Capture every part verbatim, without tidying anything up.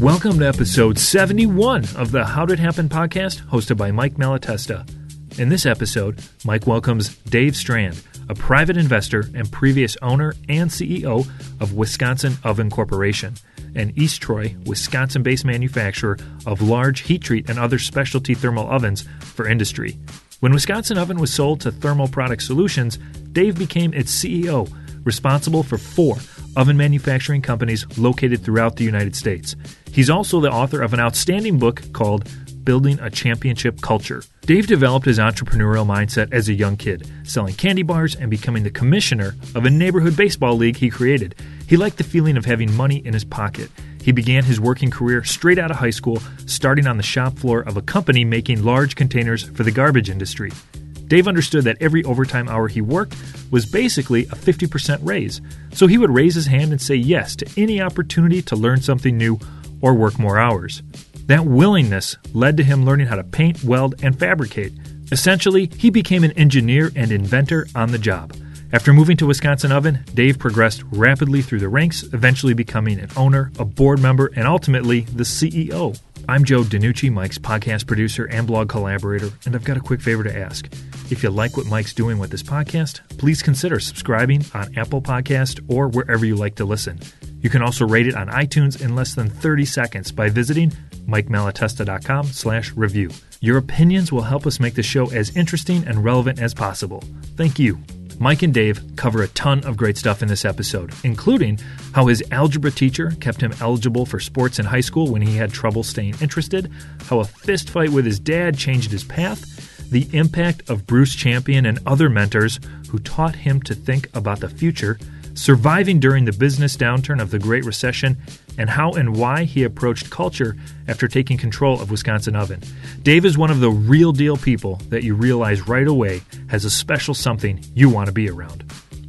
Welcome to episode seventy-one of the How Did It Happen podcast, hosted by Mike Malatesta. In this episode, Mike welcomes Dave Strand, a private investor and previous owner and C E O of Wisconsin Oven Corporation, an East Troy, Wisconsin-based manufacturer of large heat treat and other specialty thermal ovens for industry. When Wisconsin Oven was sold to Thermal Product Solutions, Dave became its C E O, responsible for four oven manufacturing companies located throughout the United States. He's also the author of an outstanding book called Building a Championship Culture. Dave developed his entrepreneurial mindset as a young kid, selling candy bars and becoming the commissioner of a neighborhood baseball league he created. He liked the feeling of having money in his pocket. He began his working career straight out of high school, starting on the shop floor of a company making large containers for the garbage industry. Dave understood that every overtime hour he worked was basically a fifty percent raise, so he would raise his hand and say yes to any opportunity to learn something new or work more hours. That willingness led to him learning how to paint, weld, and fabricate. Essentially, he became an engineer and inventor on the job. After moving to Wisconsin Oven, Dave progressed rapidly through the ranks, eventually becoming an owner, a board member, and ultimately the C E O. I'm Joe DiNucci, Mike's podcast producer and blog collaborator, and I've got a quick favor to ask. If you like what Mike's doing with this podcast, please consider subscribing on Apple Podcast or wherever you like to listen. You can also rate it on iTunes in less than thirty seconds by visiting mike malatesta dot com slash review. Your opinions will help us make the show as interesting and relevant as possible. Thank you. Mike and Dave cover a ton of great stuff in this episode, including how his algebra teacher kept him eligible for sports in high school when he had trouble staying interested, how a fist fight with his dad changed his path, the impact of Bruce Champion and other mentors who taught him to think about the future, surviving during the business downturn of the Great Recession, and how and why he approached culture after taking control of Wisconsin Oven. Dave is one of the real deal people that you realize right away has a special something you want to be around.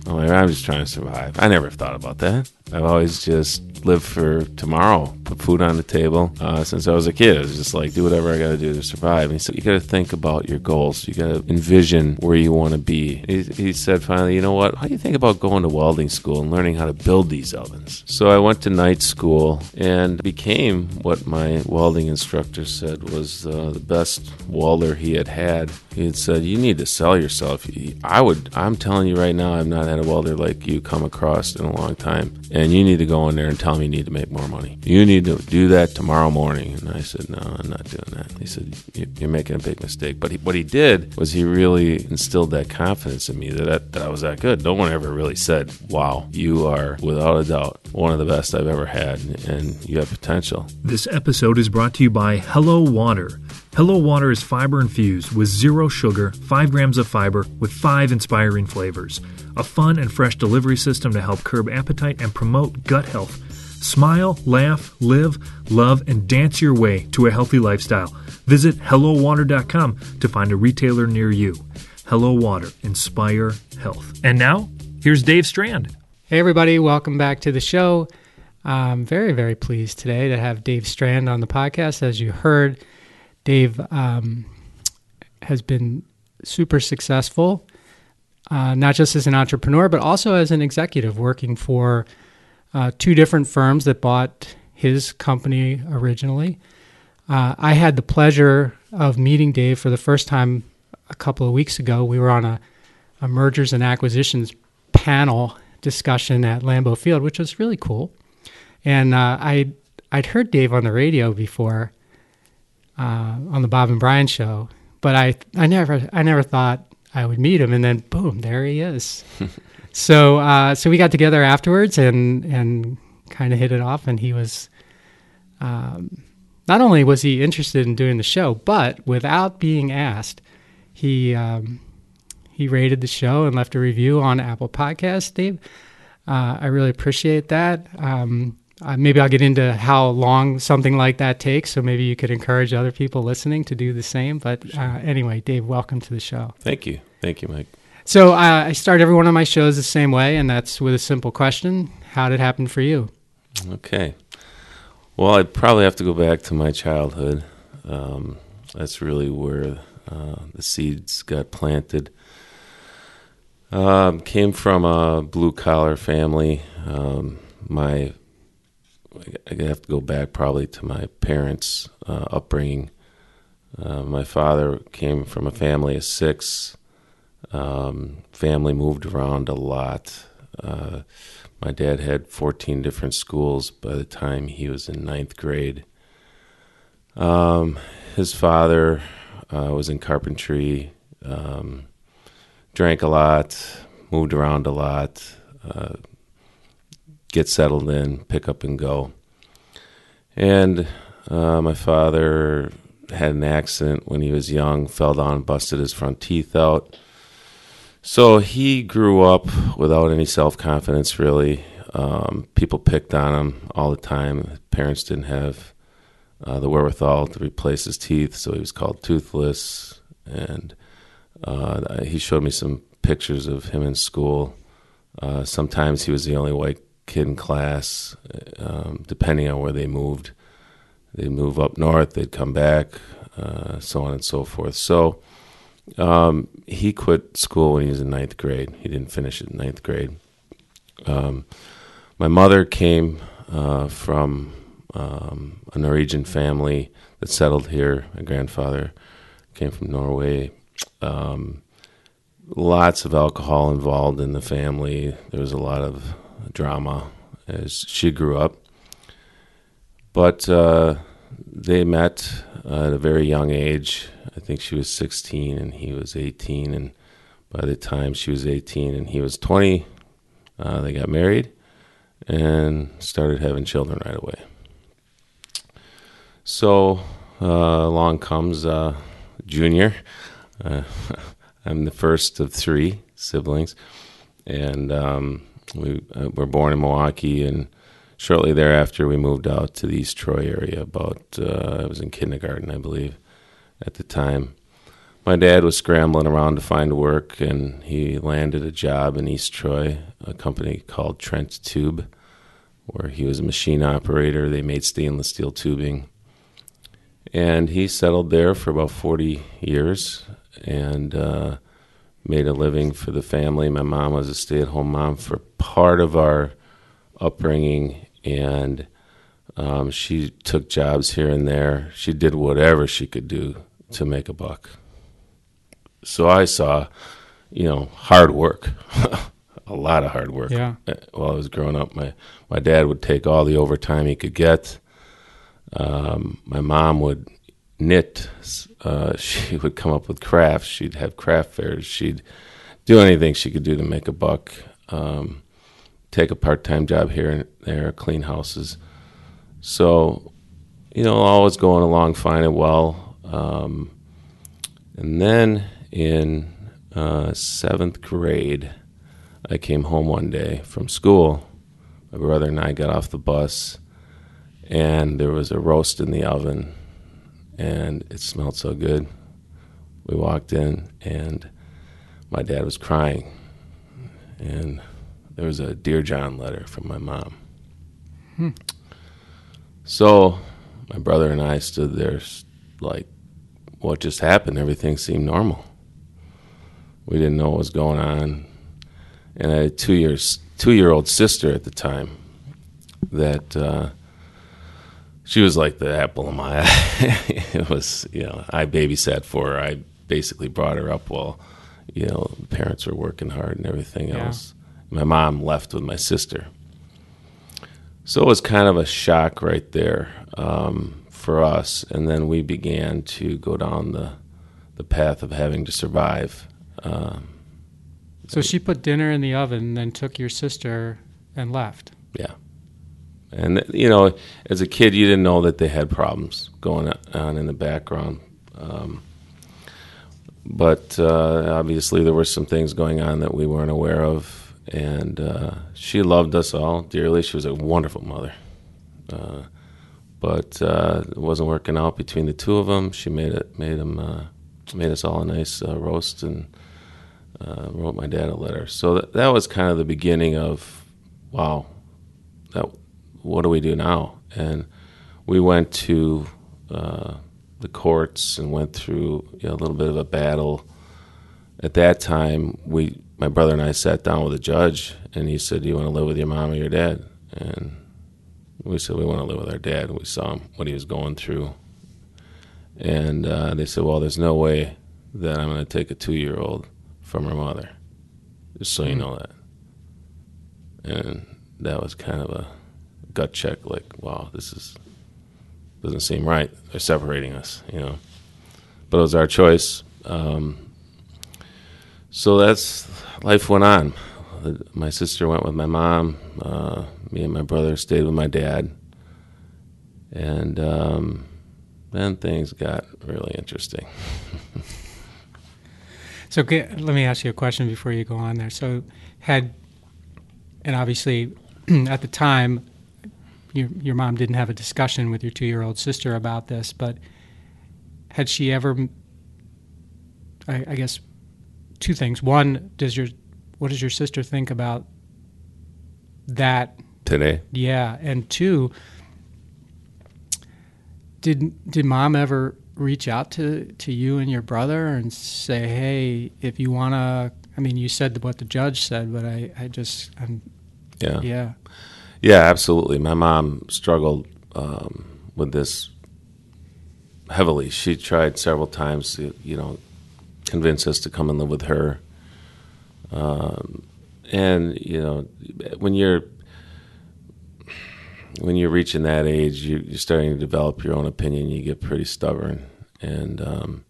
Oh, I'm just trying to survive. I never thought about that. I've always just lived for tomorrow, put food on the table. Uh, since I was a kid, I was just like, do whatever I got to do to survive. And he said, you got to think about your goals. You got to envision where you want to be. He, he said, finally, you know what? How do you think about going to welding school and learning how to build these ovens? So I went to night school and became what my welding instructor said was uh, the best welder he had had. He had said, you need to sell yourself. He, I would, I'm telling you right now, I've not had a welder like you come across in a long time. And you need to go in there and tell them you need to make more money. You need to do that tomorrow morning. And I said, no, I'm not doing that. He said, you're making a big mistake. But he, what he did was he really instilled that confidence in me that, that, that I was that good. No one ever really said, wow, you are without a doubt one of the best I've ever had, and you have potential. This episode is brought to you by Hello Water. Hello Water is fiber-infused with zero sugar, five grams of fiber, with five inspiring flavors. A fun and fresh delivery system to help curb appetite and promote gut health. Smile, laugh, live, love, and dance your way to a healthy lifestyle. Visit hello water dot com to find a retailer near you. Hello Water. Inspire health. And now, here's Dave Strand. Hey, everybody. Welcome back to the show. I'm very, very pleased today to have Dave Strand on the podcast. As you heard, Dave um, has been super successful, uh, not just as an entrepreneur, but also as an executive working for uh, two different firms that bought his company originally. Uh, I had the pleasure of meeting Dave for the first time a couple of weeks ago. We were on a, a mergers and acquisitions panel discussion at Lambeau Field, which was really cool. And uh, I'd, I'd heard Dave on the radio before, Uh, on the Bob and Brian show, but I, I never, I never thought I would meet him, and then boom, there he is. so, uh, so we got together afterwards and and kind of hit it off. And he was, um, not only was he interested in doing the show, but without being asked, he um, he rated the show and left a review on Apple Podcasts. Dave, uh, I really appreciate that. Um, Uh, maybe I'll get into how long something like that takes, so maybe you could encourage other people listening to do the same. But uh, anyway, Dave, welcome to the show. Thank you. Thank you, Mike. So uh, I start every one of my shows the same way, and that's with a simple question. How did it happen for you? Okay. Well, I'd probably have to go back to my childhood. Um, that's really where uh, the seeds got planted. Uh, came from a blue-collar family. Um, my I have to go back probably to my parents' uh, upbringing. Uh, my father came from a family of six. Um, family moved around a lot. Uh, my dad had fourteen different schools by the time he was in ninth grade. Um, his father uh, was in carpentry, um, drank a lot, moved around a lot, uh, get settled in, pick up and go. And uh, my father had an accident when he was young, fell down and busted his front teeth out. So he grew up without any self-confidence, really. Um, people picked on him all the time. His parents didn't have uh, the wherewithal to replace his teeth, so he was called toothless. And uh, he showed me some pictures of him in school. Uh, sometimes he was the only white kid in class, um, depending on where they moved. They'd move up north, they'd come back, uh, so on and so forth. So um, he quit school when he was in ninth grade. He didn't finish it in ninth grade. Um, my mother came uh, from um, a Norwegian family that settled here. My grandfather came from Norway. Um, lots of alcohol involved in the family. There was a lot of drama as she grew up. But uh, they met uh, at a very young age. I think she was sixteen and he was eighteen. And by the time she was eighteen and he was twenty, uh, they got married and started having children right away. So uh, along comes uh, Junior. Uh, I'm the first of three siblings. And um, we uh, were born in Milwaukee, and shortly thereafter, we moved out to the East Troy area. About uh, I was in kindergarten, I believe, at the time. My dad was scrambling around to find work, and he landed a job in East Troy, a company called Trent Tube, where he was a machine operator. They made stainless steel tubing. And he settled there for about forty years and uh, made a living for the family. My mom was a stay-at-home mom for part of our upbringing, and um, she took jobs here and there. She did whatever she could do to make a buck. So I saw, you know, hard work, a lot of hard work. Yeah. While I was growing up, my, my dad would take all the overtime he could get. Um, my mom would knit. Uh, she would come up with crafts. She'd have craft fairs. She'd do anything she could do to make a buck. Um, take a part-time job here and there, clean houses. So, you know, always going along fine and well. Um, and then in uh, seventh grade, I came home one day from school. My brother and I got off the bus, and there was a roast in the oven, and it smelled so good. We walked in, and my dad was crying, and there was a Dear John letter from my mom. Hmm. So my brother and I stood there like, what just happened? Everything seemed normal. We didn't know what was going on. And I had a two years, two-year-old sister at the time that uh, she was like the apple of my eye. It was, you know, I babysat for her. I basically brought her up while, you know, parents were working hard and everything yeah. else. My mom left with my sister. So it was kind of a shock right there um, for us. And then we began to go down the the path of having to survive. Um, so she put dinner in the oven and then took your sister and left. Yeah. And, you know, as a kid, you didn't know that they had problems going on in the background. Um, but uh, obviously there were some things going on that we weren't aware of. And uh, she loved us all dearly. She was a wonderful mother. Uh, but uh, it wasn't working out between the two of them. She made it, made them, uh, made us all a nice uh, roast and uh, wrote my dad a letter. So that, that was kind of the beginning of, wow, that, what do we do now? And we went to uh, the courts and went through you know, a little bit of a battle. At that time, we... my brother and I sat down with a judge, and he said, do you want to live with your mom or your dad? And we said we want to live with our dad. We saw him, what he was going through. And uh, they said, well, there's no way that I'm going to take a two-year-old from her mother, just so you know that. And that was kind of a gut check, like, wow, this is doesn't seem right. They're separating us, you know. But it was our choice. Um, so that's, life went on. My sister went with my mom. Uh, me and my brother stayed with my dad. And um, then things got really interesting. So let me ask you a question before you go on there. So had, and obviously at the time, your your mom didn't have a discussion with your two-year-old sister about this, but had she ever, I, I guess, two things. One, does your what does your sister think about that today? Yeah. And two, did did mom ever reach out to, to you and your brother and say, hey, if you want to, I mean, you said what the judge said, but I, I just, I'm, yeah. Yeah. Yeah, absolutely. My mom struggled um, with this heavily. She tried several times to, you know, convince us to come and live with her. Um, and, you know, when you're, when you're reaching that age, you're starting to develop your own opinion. You get pretty stubborn. And um,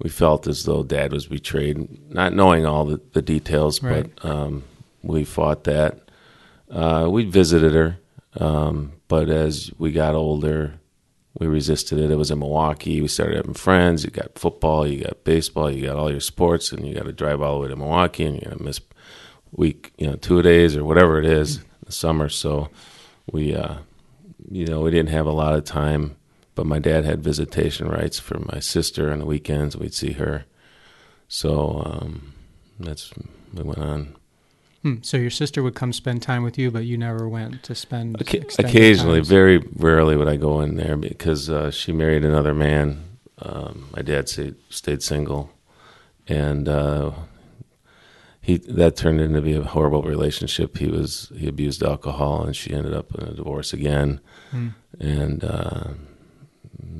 we felt as though Dad was betrayed, not knowing all the, the details, right. but um, we fought that. Uh, we visited her, um, but as we got older, we resisted it. It was in Milwaukee. We started having friends. You got football, you got baseball, you got all your sports, and you got to drive all the way to Milwaukee, and you're going to miss week, you know, two days or whatever it is in the summer, so... We, uh, you know, we didn't have a lot of time, but my dad had visitation rights for my sister on the weekends. We'd see her. So um, that's, we went on. Hmm. So your sister would come spend time with you, but you never went to spend Oca- Occasionally, time. Very rarely would I go in there because uh, she married another man. Um, my dad stayed, stayed single, and uh, He that turned into be a horrible relationship. He was he abused alcohol, and she ended up in a divorce again. Mm. And uh,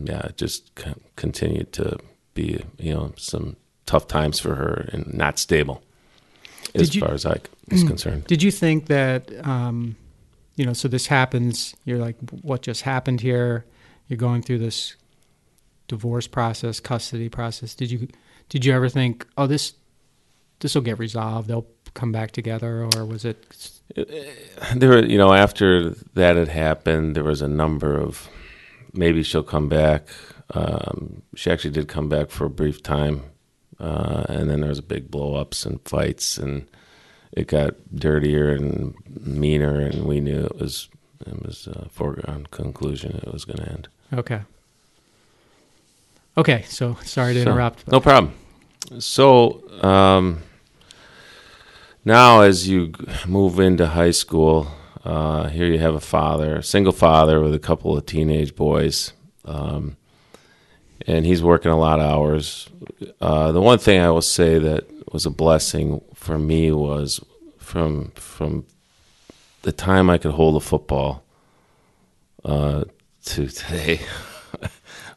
yeah, it just continued to be, you know, some tough times for her and not stable as did you, far as I was concerned. Did you think that um, you know? So this happens. You're like, what just happened here? You're going through this divorce process, custody process. Did you did you ever think, oh, this? This will get resolved. They'll come back together, or was it? There, were, you know, after that had happened, there was a number of maybe she'll come back. Um, she actually did come back for a brief time, uh, and then there was big blow-ups and fights, and it got dirtier and meaner, and we knew it was it was a foregone conclusion it was going to end. Okay. Okay. So sorry to so, interrupt. But. No problem. So um, now as you move into high school, uh, here you have a father, single father with a couple of teenage boys, um, and he's working a lot of hours. Uh, the one thing I will say that was a blessing for me was from from the time I could hold a football uh, to today,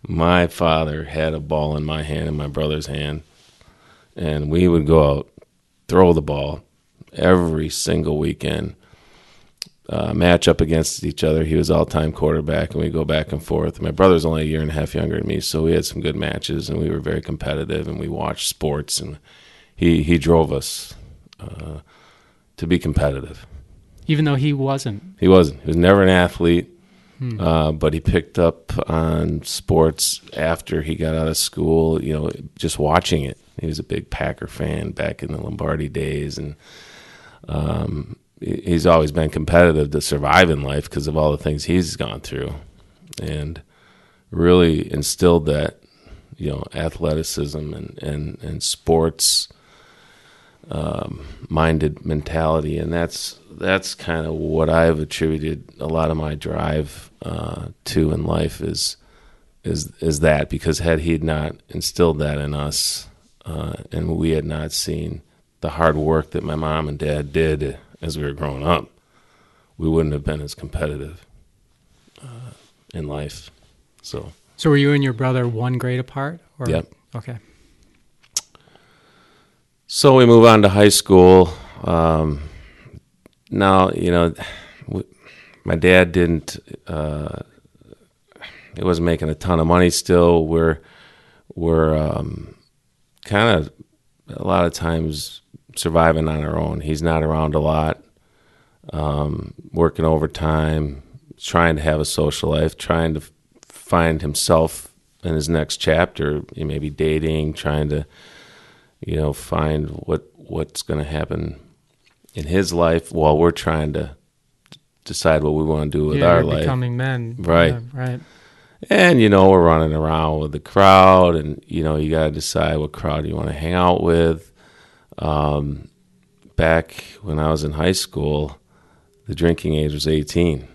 my father had a ball in my hand and my brother's hand. And we would go out, throw the ball every single weekend, uh, match up against each other. He was all-time quarterback, and we'd go back and forth. My brother's only a year and a half younger than me, so we had some good matches, and we were very competitive, and we watched sports, and he, he drove us uh, to be competitive. Even though he wasn't? He wasn't. He was never an athlete, hmm. uh, but he picked up on sports after he got out of school, you know, just watching it. He was a big Packer fan back in the Lombardi days, and um, he's always been competitive to survive in life because of all the things he's gone through, and really instilled that, you know, athleticism and, and, and sports um, minded mentality, and that's that's kind of what I've attributed a lot of my drive uh, to in life is is is that, because had he not instilled that in us. Uh, and we had not seen the hard work that my mom and dad did as we were growing up, we wouldn't have been as competitive. uh, in life. So, so were you and your brother one grade apart? Or? Yep. Okay. So we move on to high school. Um, now, you know, we, my dad didn't, uh, he wasn't making a ton of money still. We're, we're um, kind of a lot of times surviving on our own. He's not around a lot, um, working overtime, trying to have a social life, trying to find himself in his next chapter, maybe dating, trying to, you know, find what what's going to happen in his life while we're trying to decide what we want to do with yeah, our life. Becoming men. Right. Yeah, right. And, you know, we're running around with the crowd, and, you know, you got to decide what crowd you want to hang out with. Um, back when I was in high school, the drinking age was eighteen,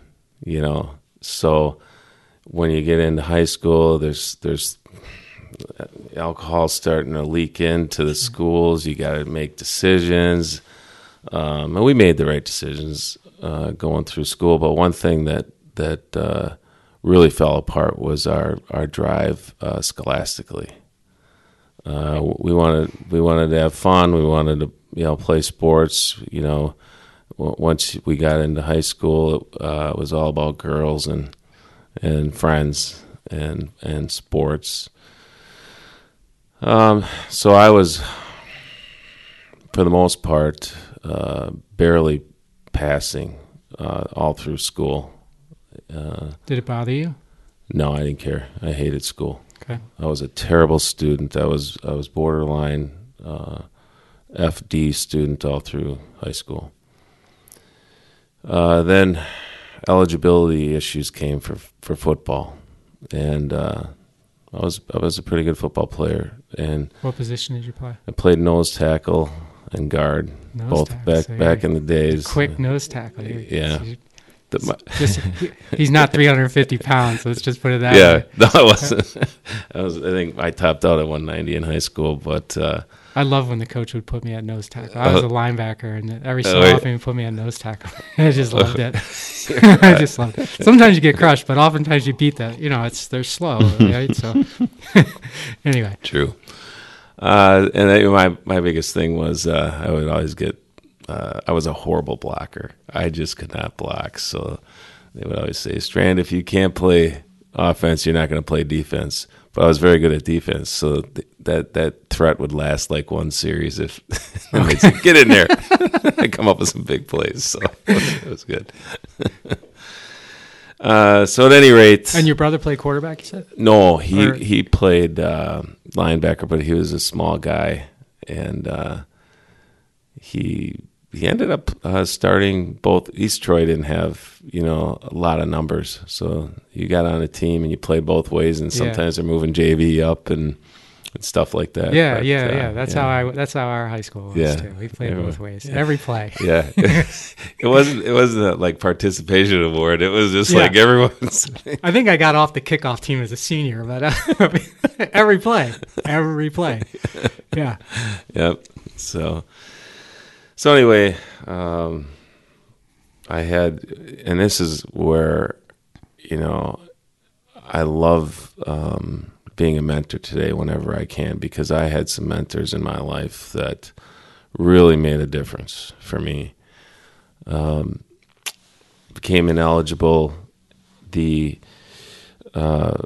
you know. So when you get into high school, there's there's alcohol starting to leak into the schools. You got to make decisions. Um, and we made the right decisions uh, going through school. But one thing that, that uh, really fell apart was our, our drive uh, scholastically. Uh, we wanted we wanted to have fun. We wanted to you know play sports. You know, w- once we got into high school, it, uh, it was all about girls and and friends and and sports. Um, so I was, for the most part, uh, barely passing uh, all through school. Uh, Did it bother you? No, I didn't care. I hated school. Okay. I was a terrible student. I was I was borderline uh, F D student all through high school. Uh, then eligibility issues came for, for football, and uh, I was I was a pretty good football player. And what position did you play? I played nose tackle and guard, nose both tackle, back so back in the days. Quick nose tackle. You're, yeah. You're, The, just, he's not three hundred fifty pounds. Let's just put it that yeah, way. Yeah, no, I wasn't. I was. I think I topped out at one ninety in high school, but uh, I love when the coach would put me at nose tackle. I was uh, a linebacker, and every so uh, often he would put me at nose tackle. I just loved it. I just loved it. Sometimes you get crushed, but oftentimes you beat that. You know, it's they're slow, right? So anyway, true. Uh, and I, my my biggest thing was uh, I would always get. Uh, I was a horrible blocker. I just could not block. So they would always say, Strand, if you can't play offense, you're not going to play defense. But I was very good at defense. So th- that, that threat would last like one series. If okay. say, get in there. I come up with some big plays. So it was good. uh, so at any rate. And your brother played quarterback, you said? No, he, or- he played uh, linebacker, but he was a small guy. And uh, he... He ended up uh, starting both. East Troy didn't have, you know, a lot of numbers. So you got on a team and you play both ways, and sometimes yeah. they're moving J V up and, and stuff like that. Yeah, but, yeah, uh, yeah. That's yeah. how I. That's how our high school was yeah. too. We played Everyone, both ways, yeah. every play. Yeah, it wasn't. It wasn't a, like participation award. It was just yeah. like everyone's. I think I got off the kickoff team as a senior, but uh, every play, every play. Yeah. Yep. So. So anyway, um, I had, and this is where, you know, I love um, being a mentor today whenever I can, because I had some mentors in my life that really made a difference for me. Um, became ineligible. The, uh,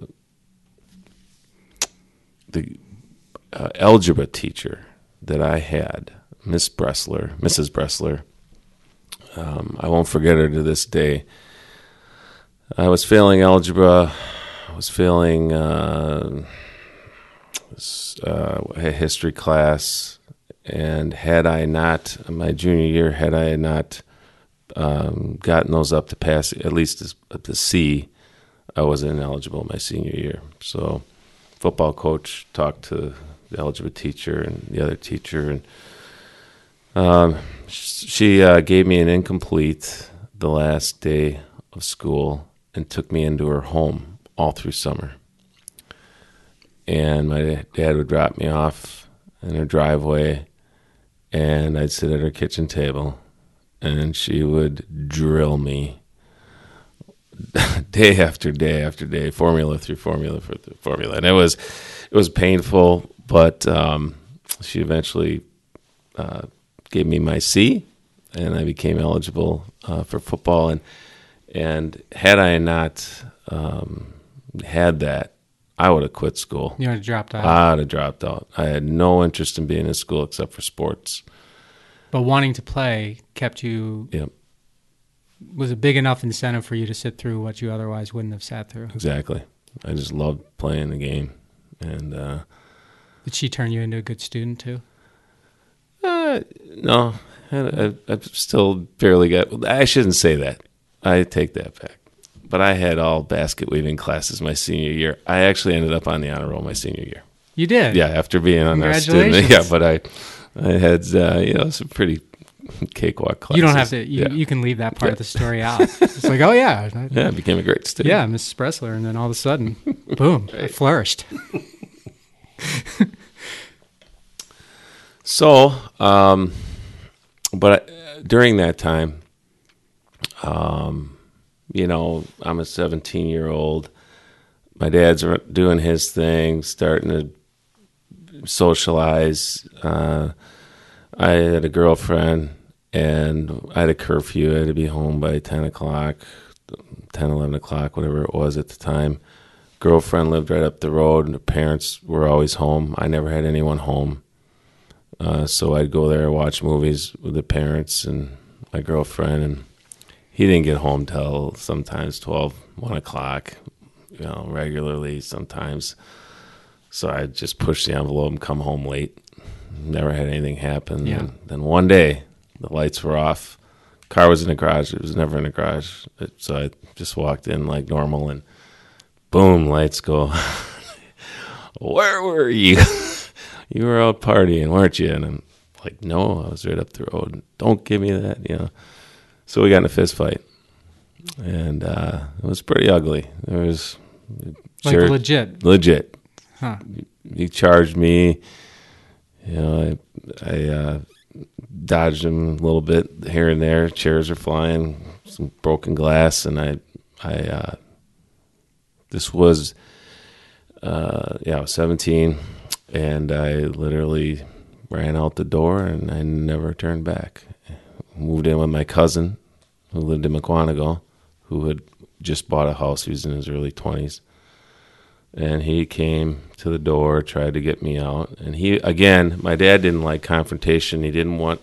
the uh, algebra teacher that I had, Miss Bressler, Missus Bressler. Um, I won't forget her to this day. I was failing algebra. I was failing uh, uh, a history class. And had I not, my junior year, had I not um, gotten those up to pass, at least to C, I was ineligible my senior year. So football coach talked to the algebra teacher and the other teacher, and Um, she uh, gave me an incomplete the last day of school and took me into her home all through summer. And my dad would drop me off in her driveway, and I'd sit at her kitchen table, and she would drill me day after day after day, formula through formula for the formula, and it was it was painful. But um, she eventually uh, gave me my C, and I became eligible uh, for football. And and had I not um, had that, I would have quit school. You would have dropped out. I would have dropped out. I had no interest in being in school except for sports. But wanting to play kept you. Yep. Was a big enough incentive for you to sit through what you otherwise wouldn't have sat through. Exactly. I just loved playing the game. And uh, did she turn you into a good student too? Uh, no, I, I, I still barely got. I shouldn't say that. I take that back. But I had all basket weaving classes my senior year. I actually ended up on the honor roll my senior year. You did? Yeah, after being on our student. Yeah, but I, I had uh, you know some pretty cakewalk classes. You don't have to. You, yeah. you can leave that part yeah. of the story out. It's like, oh yeah, I, yeah, I became a great student. Yeah, Missus Bressler, and then all of a sudden, boom, right. I flourished. So, um, but I, during that time, um. You know, I'm a seventeen-year-old. My dad's doing his thing, starting to socialize. Uh, I had a girlfriend, and I had a curfew. I had to be home by ten o'clock, ten, eleven o'clock, whatever it was at the time. Girlfriend lived right up the road, and her parents were always home. I never had anyone home. Uh, so I'd go there, watch movies with the parents and my girlfriend, and he didn't get home till sometimes twelve, one o'clock, you know, regularly sometimes. So I just pushed the envelope and come home late. Never had anything happen. Yeah. And then one day, the lights were off. Car was in the garage. It was never in the garage. So I just walked in like normal, and boom, lights go. Where were you? You were out partying, weren't you? And I'm like, no, I was right up the road. Don't give me that, you know. So we got in a fist fight, and uh, it was pretty ugly. It was like char- legit, legit. Huh. He charged me. You know, I, I uh, dodged him a little bit here and there. Chairs are flying, some broken glass, and I, I. Uh, this was, uh, yeah, I was seventeen, and I literally ran out the door, and I never turned back. Moved in with my cousin, who lived in McGuanago, who had just bought a house. He was in his early twenties, and he came to the door, tried to get me out. And he, again, my dad didn't like confrontation. He didn't want,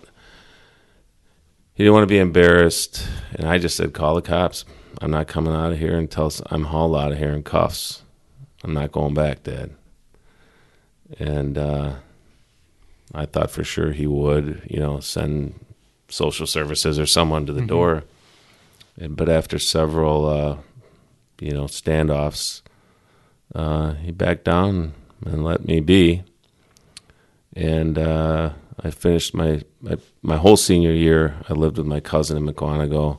he didn't want to be embarrassed. And I just said, "Call the cops. I'm not coming out of here until I'm hauled out of here in cuffs. I'm not going back, Dad." And uh, I thought for sure he would, you know, send social services or someone to the mm-hmm. door. And, but after several, uh, you know, standoffs, uh, he backed down and let me be. And uh, I finished my, my my whole senior year. I lived with my cousin in McGuanago.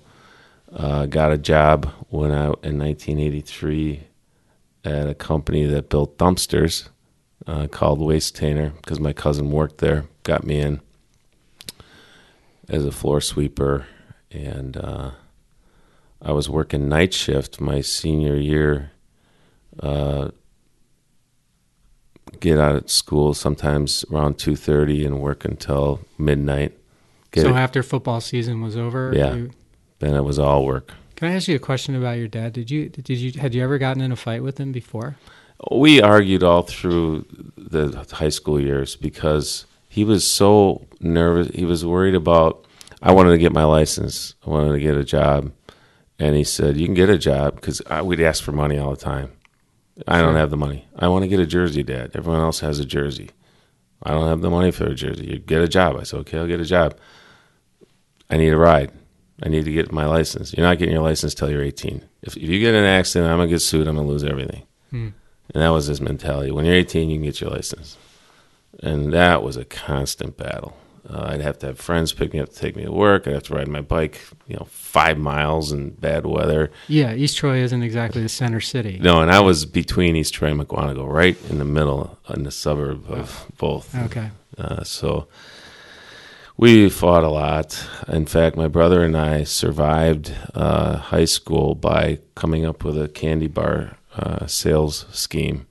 Uh, got a job when I in nineteen eighty-three at a company that built dumpsters uh, called Waste Tainer, because my cousin worked there. Got me in as a floor sweeper, and uh, I was working night shift my senior year. Uh, get out of school sometimes around two thirty and work until midnight. Get so it. After football season was over? Yeah, you... then it was all work. Can I ask you a question about your dad? Did you did you had you ever gotten in a fight with him before? We argued all through the high school years because he was so nervous. He was worried about, I wanted to get my license. I wanted to get a job. And he said, "You can get a job," because we'd ask for money all the time. "I don't have the money. I want to get a jersey, Dad. Everyone else has a jersey. I don't have the money for a jersey. You get a job." I said, "Okay, I'll get a job. I need a ride. I need to get my license." "You're not getting your license till you're eighteen. If, if you get in an accident, I'm going to get sued. I'm going to lose everything." Hmm. And that was his mentality. When you're eighteen, you can get your license. And that was a constant battle. Uh, I'd have to have friends pick me up to take me to work. I'd have to ride my bike, you know, five miles in bad weather. Yeah, East Troy isn't exactly the center city. No, and I was between East Troy and McGuanago, right in the middle, in the suburb of both. Okay. Uh, so We fought a lot. In fact, my brother and I survived uh, high school by coming up with a candy bar uh, sales scheme.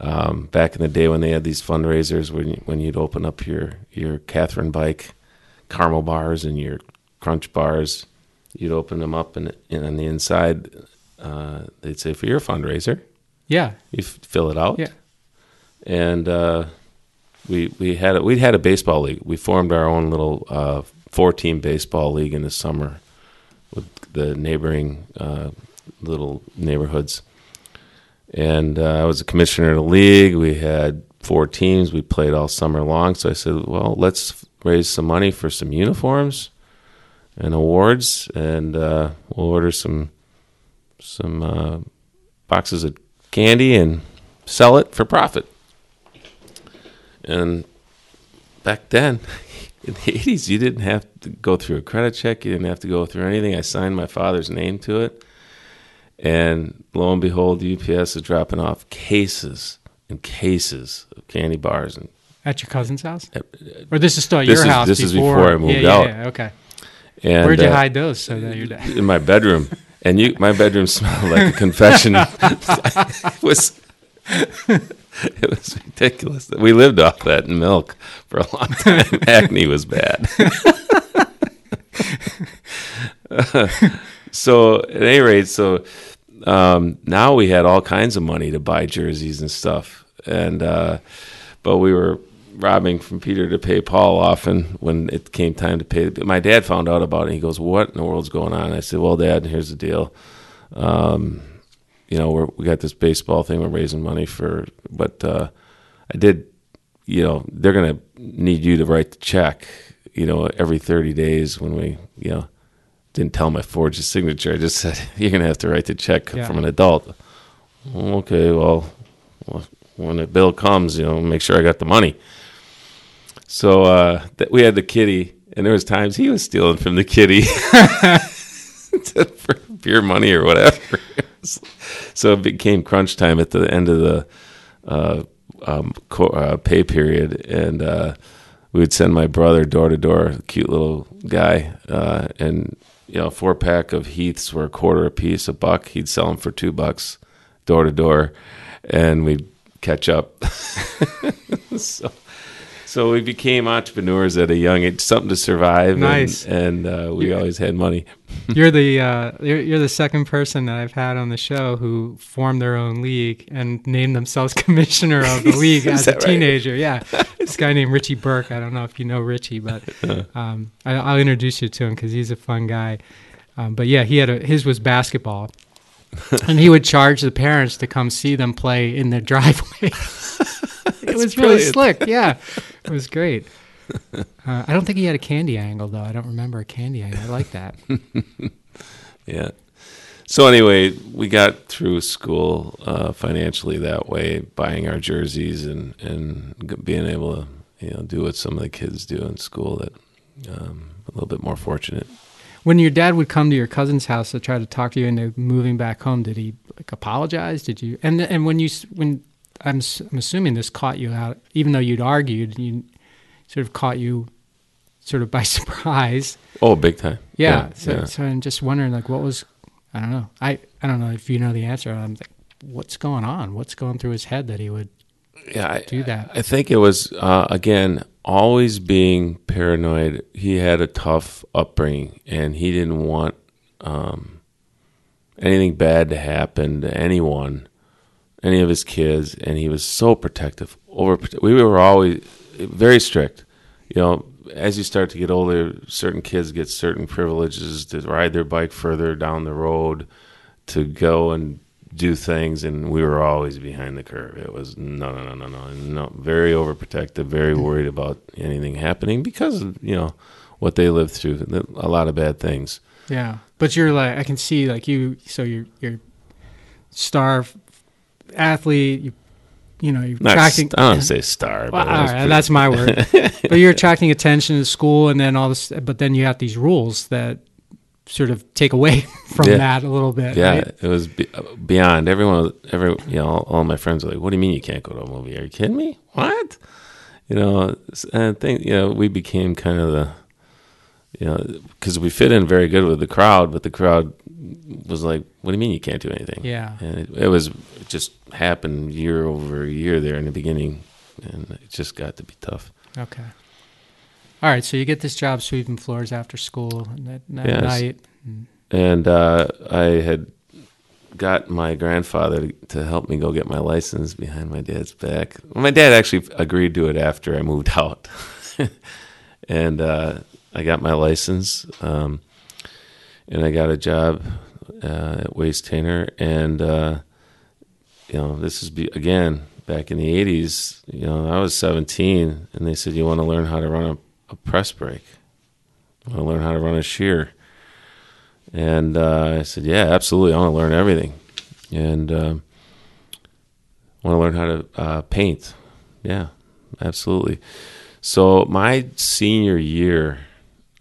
Um, back in the day when they had these fundraisers, when you, when you'd open up your, your Catherine Bike caramel bars and your crunch bars, you'd open them up, and, and on the inside, uh, they'd say, for your fundraiser. Yeah. You f- fill it out. Yeah. And uh, we we had a, we'd had a baseball league. We formed our own little uh, four-team baseball league in the summer with the neighboring uh, little neighborhoods. And uh, I was a commissioner of the league. We had four teams. We played all summer long. So I said, well, let's raise some money for some uniforms and awards, and uh, we'll order some some uh, boxes of candy and sell it for profit. And back then, in the eighties, you didn't have to go through a credit check. You didn't have to go through anything. I signed my father's name to it. And lo and behold, U P S is dropping off cases and cases of candy bars. And at your cousin's house? At, or this is still at your is, house? This before, is before I moved yeah, yeah, out. Yeah, okay. And where'd you uh, hide those? So that your dad? In my bedroom. And you, my bedroom smelled like a confection. It was it was ridiculous. We lived off that milk for a long time. Acne was bad. uh, so at any rate, so um, now we had all kinds of money to buy jerseys and stuff, and uh, but we were robbing from Peter to pay Paul often when it came time to pay. My dad found out about it, and he goes, what in the world's going on? And I said, well, Dad, here's the deal. Um, you know, we're, we got this baseball thing. We're raising money for, but uh, I did, you know, they're going to need you to write the check, you know, every thirty days when we, you know, didn't tell him I forged his signature. I just said, you're going to have to write the check yeah. from an adult. Okay, well, when the bill comes, you know, make sure I got the money. So uh, th- we had the kitty, and there was times he was stealing from the kitty for beer money or whatever. So it became crunch time at the end of the uh, um, co- uh, pay period, and uh, we would send my brother door to door, cute little guy, uh, and you know, four pack of Heaths were a quarter a piece, a buck. He'd sell them for two bucks, door to door, and we'd catch up. so. So we became entrepreneurs at a young age, something to survive. Nice, and, and uh, we always had money. You're the uh, you're, you're the second person that I've had on the show who formed their own league and named themselves commissioner of the league as a teenager. Right? Yeah, this guy named Richie Burke. I don't know if you know Richie, but um, I, I'll introduce you to him because he's a fun guy. Um, but yeah, he had a, his was basketball, and he would charge the parents to come see them play in their driveway. It was really slick, yeah. It was great. Uh, I don't think he had a candy angle, though. I don't remember a candy angle. I like that. Yeah. So anyway, we got through school uh, financially that way, buying our jerseys and, and being able to you know do what some of the kids do in school that um, a little bit more fortunate. When your dad would come to your cousin's house to try to talk to you into moving back home, did he like apologize? Did you? And and when you when I'm, I'm assuming this caught you out, even though you'd argued, you sort of caught you sort of by surprise. Oh, big time. Yeah. yeah, so, yeah. so I'm just wondering, like, what was, I don't know. I, I don't know if you know the answer. I'm like, what's going on? What's going through his head that he would yeah, I, do that? I think it was, uh, again, always being paranoid. He had a tough upbringing, and he didn't want um, anything bad to happen to anyone. Any of his kids, and he was so protective. Overprotective. We were always very strict. You know, as you start to get older, certain kids get certain privileges to ride their bike further down the road, to go and do things, and we were always behind the curve. It was no, no, no, no, no, no. Very overprotective, very worried about anything happening because of, you know, what they lived through, a lot of bad things. Yeah, but you're like, I can see like you. So you're you're star. athlete, you, you know, you're Not attracting. I don't say star. Well, but all right, pretty... that's my word. But you're attracting attention to school, and then all this. But then you have these rules that sort of take away from yeah. that a little bit. Yeah, right? It was be- beyond everyone. Every you know, all, all my friends were like, "What do you mean you can't go to a movie? Are you kidding me? What?" you know, I think, you know, we became kind of the, you know, because we fit in very good with the crowd, but the crowd was like, what do you mean you can't do anything? Yeah. And it, it was, it just happened year over year there in the beginning, and it just got to be tough. Okay. All right, so you get this job sweeping floors after school and that, that yes. night. And uh, I had got my grandfather to help me go get my license behind my dad's back. My dad actually agreed to it after I moved out. And uh, I got my license, um, and I got a job uh, at Waste Tainer. And, uh, you know, this is, be, again, back in the eighties. You know, I was seventeen, and they said, you want to learn how to run a a press break. I want to learn how to run a shear. And uh, I said, yeah, absolutely. I want to learn everything. And uh, I want to learn how to uh, paint. Yeah, absolutely. So my senior year,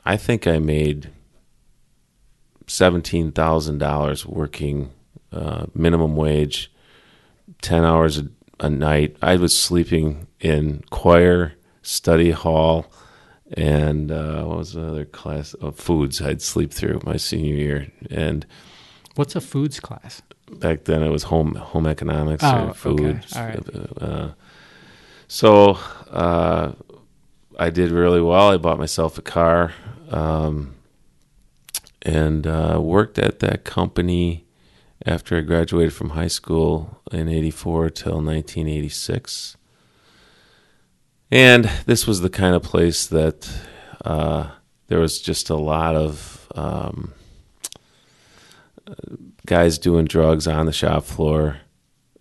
I think I made seventeen thousand dollars working uh, minimum wage, ten hours a, a night. I was sleeping in choir, study hall, and uh, what was another class of oh, foods I'd sleep through my senior year. And what's a foods class? Back then it was home home economics oh, or foods. Okay. All right. Uh, so uh, I did really well. I bought myself a car um, and uh, worked at that company after I graduated from high school in eighty-four till nineteen eighty-six. And this was the kind of place that uh, there was just a lot of um, guys doing drugs on the shop floor.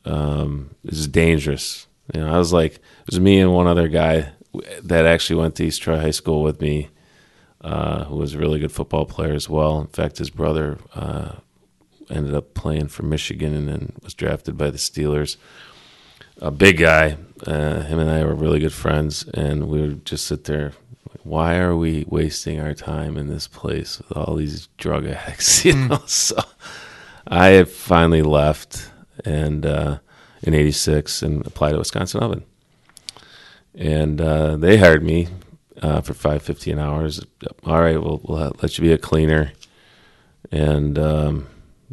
Um, it was dangerous. You know, I was like, it was me and one other guy that actually went to East Troy High School with me, uh, who was a really good football player as well. In fact, his brother uh, ended up playing for Michigan and then was drafted by the Steelers. A big guy. Uh, him and I were really good friends, and we would just sit there. Why are we wasting our time in this place with all these drug addicts? You know? So I had finally left and uh, in eighty-six and applied to Wisconsin Oven, and uh, they hired me uh, for five fifty an hour. All right, we'll, we'll let you be a cleaner, and um,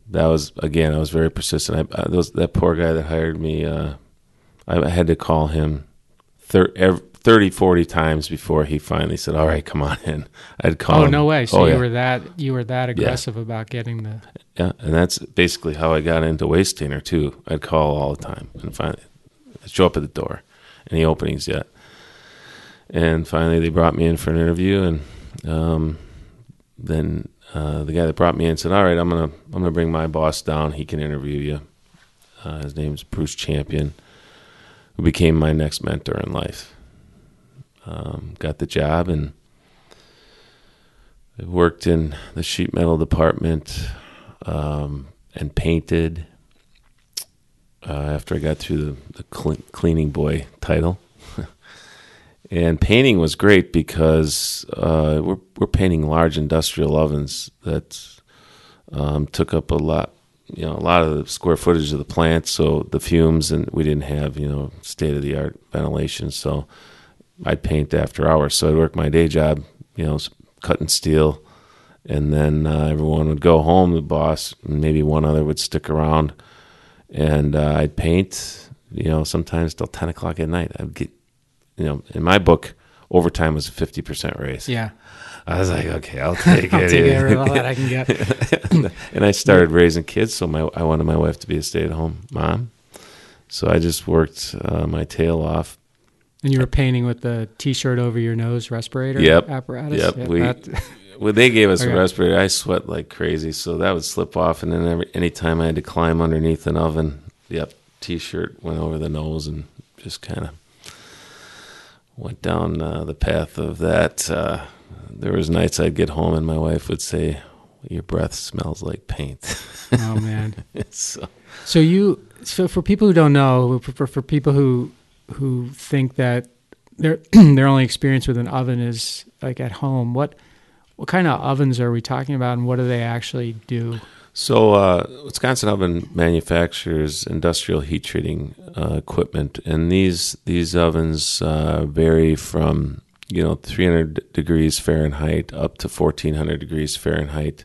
that was again. I was very persistent. I, I, those, that poor guy that hired me. Uh, I had to call him thirty, forty times before he finally said, all right, come on in. I'd call oh, him. Oh, no way. So oh, you yeah. were that you were that aggressive yeah. about getting the... Yeah, and that's basically how I got into Waste Tainer, too. I'd call all the time, and finally I'd show up at the door. Any openings yet? And finally they brought me in for an interview, and um, then uh, the guy that brought me in said, all right, I'm going to I'm gonna bring my boss down. He can interview you. Uh, his name's Bruce Champion, who became my next mentor in life. Um, got the job, and I worked in the sheet metal department um, and painted uh, after I got through the, the cl- cleaning boy title. And painting was great because uh, we're, we're painting large industrial ovens that um, took up a lot, you know, a lot of the square footage of the plant, so the fumes, and we didn't have, you know, state-of-the-art ventilation, so I'd paint after hours. So I'd work my day job, you know, cutting steel, and then uh, everyone would go home, the boss, and maybe one other would stick around, and uh, I'd paint, you know, sometimes till ten o'clock at night. I'd get, you know, in my book, overtime was a fifty percent raise. Yeah. I was like, okay, I'll take I'll it. I'll take it, all that I can get. And I started raising kids, so my I wanted my wife to be a stay-at-home mom. So I just worked uh, my tail off. And you were painting with the T-shirt over your nose respirator yep. apparatus? Yep. yep we, well, they gave us okay. a respirator. I sweat like crazy, so that would slip off. And then every, anytime I had to climb underneath an oven, yep, T-shirt went over the nose and just kind of went down uh, the path of that. Uh, there was nights I'd get home and my wife would say, your breath smells like paint. Oh, man. so, so you, so for people who don't know, for, for people who who think that their their only experience with an oven is like at home, what what kind of ovens are we talking about and what do they actually do? So uh, Wisconsin Oven manufactures industrial heat treating uh, equipment, and these these ovens uh, vary from you know three hundred degrees Fahrenheit up to fourteen hundred degrees Fahrenheit.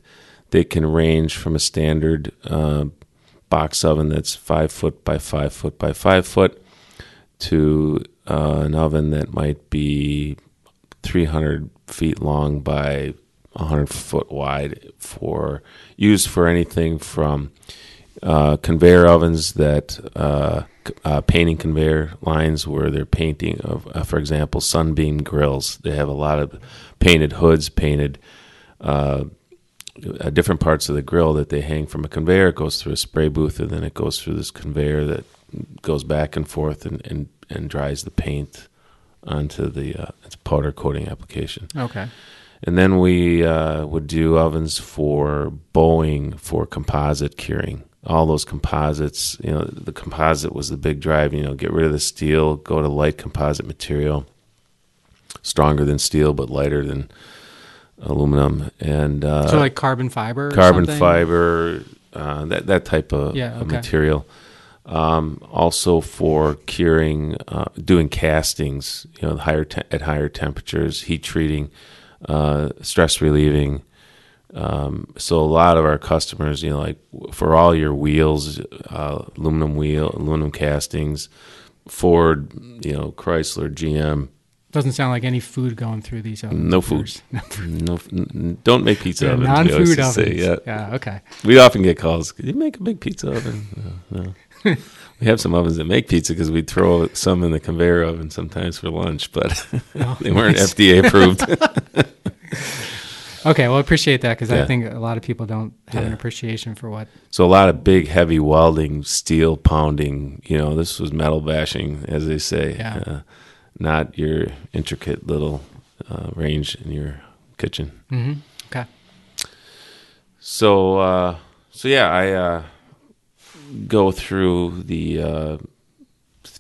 They can range from a standard uh, box oven that's five foot by five foot by five foot to uh, an oven that might be three hundred feet long by one hundred foot wide, for used for anything from uh, conveyor ovens that uh, uh, painting conveyor lines where they're painting, of, uh, for example, Sunbeam grills. They have a lot of painted hoods, painted uh, uh, different parts of the grill that they hang from a conveyor. It goes through a spray booth, and then it goes through this conveyor that goes back and forth and, and, and dries the paint onto the uh, it's powder coating application. Okay. And then we uh, would do ovens for Boeing for composite curing. All those composites, you know, the composite was the big drive, you know, get rid of the steel, go to light composite material, stronger than steel but lighter than aluminum. And uh, so like carbon fiber or Carbon something? fiber, uh, that, that type of, yeah, okay. of material. Um, also for curing, uh, doing castings, you know, higher te- at higher temperatures, heat treating, Uh, stress relieving. Um, so a lot of our customers, you know, like for all your wheels, uh, aluminum wheel, aluminum castings, Ford, you know, Chrysler, G M. Doesn't sound like any food going through these ovens. No food. no, don't make pizza yeah, ovens. Non-food ovens. Say, yeah. yeah, okay. We often get calls, could you make a big pizza oven? No. no. We have some ovens that make pizza because we throw some in the conveyor oven sometimes for lunch, but oh, they weren't nice. F D A approved. Okay, well, I appreciate that because yeah. I think a lot of people don't have yeah. an appreciation for what. So a lot of big, heavy welding, steel pounding. You know, this was metal bashing, as they say, yeah. uh, not your intricate little uh, range in your kitchen. Mm-hmm. Okay. So, uh, so yeah, I... Uh, go through the uh,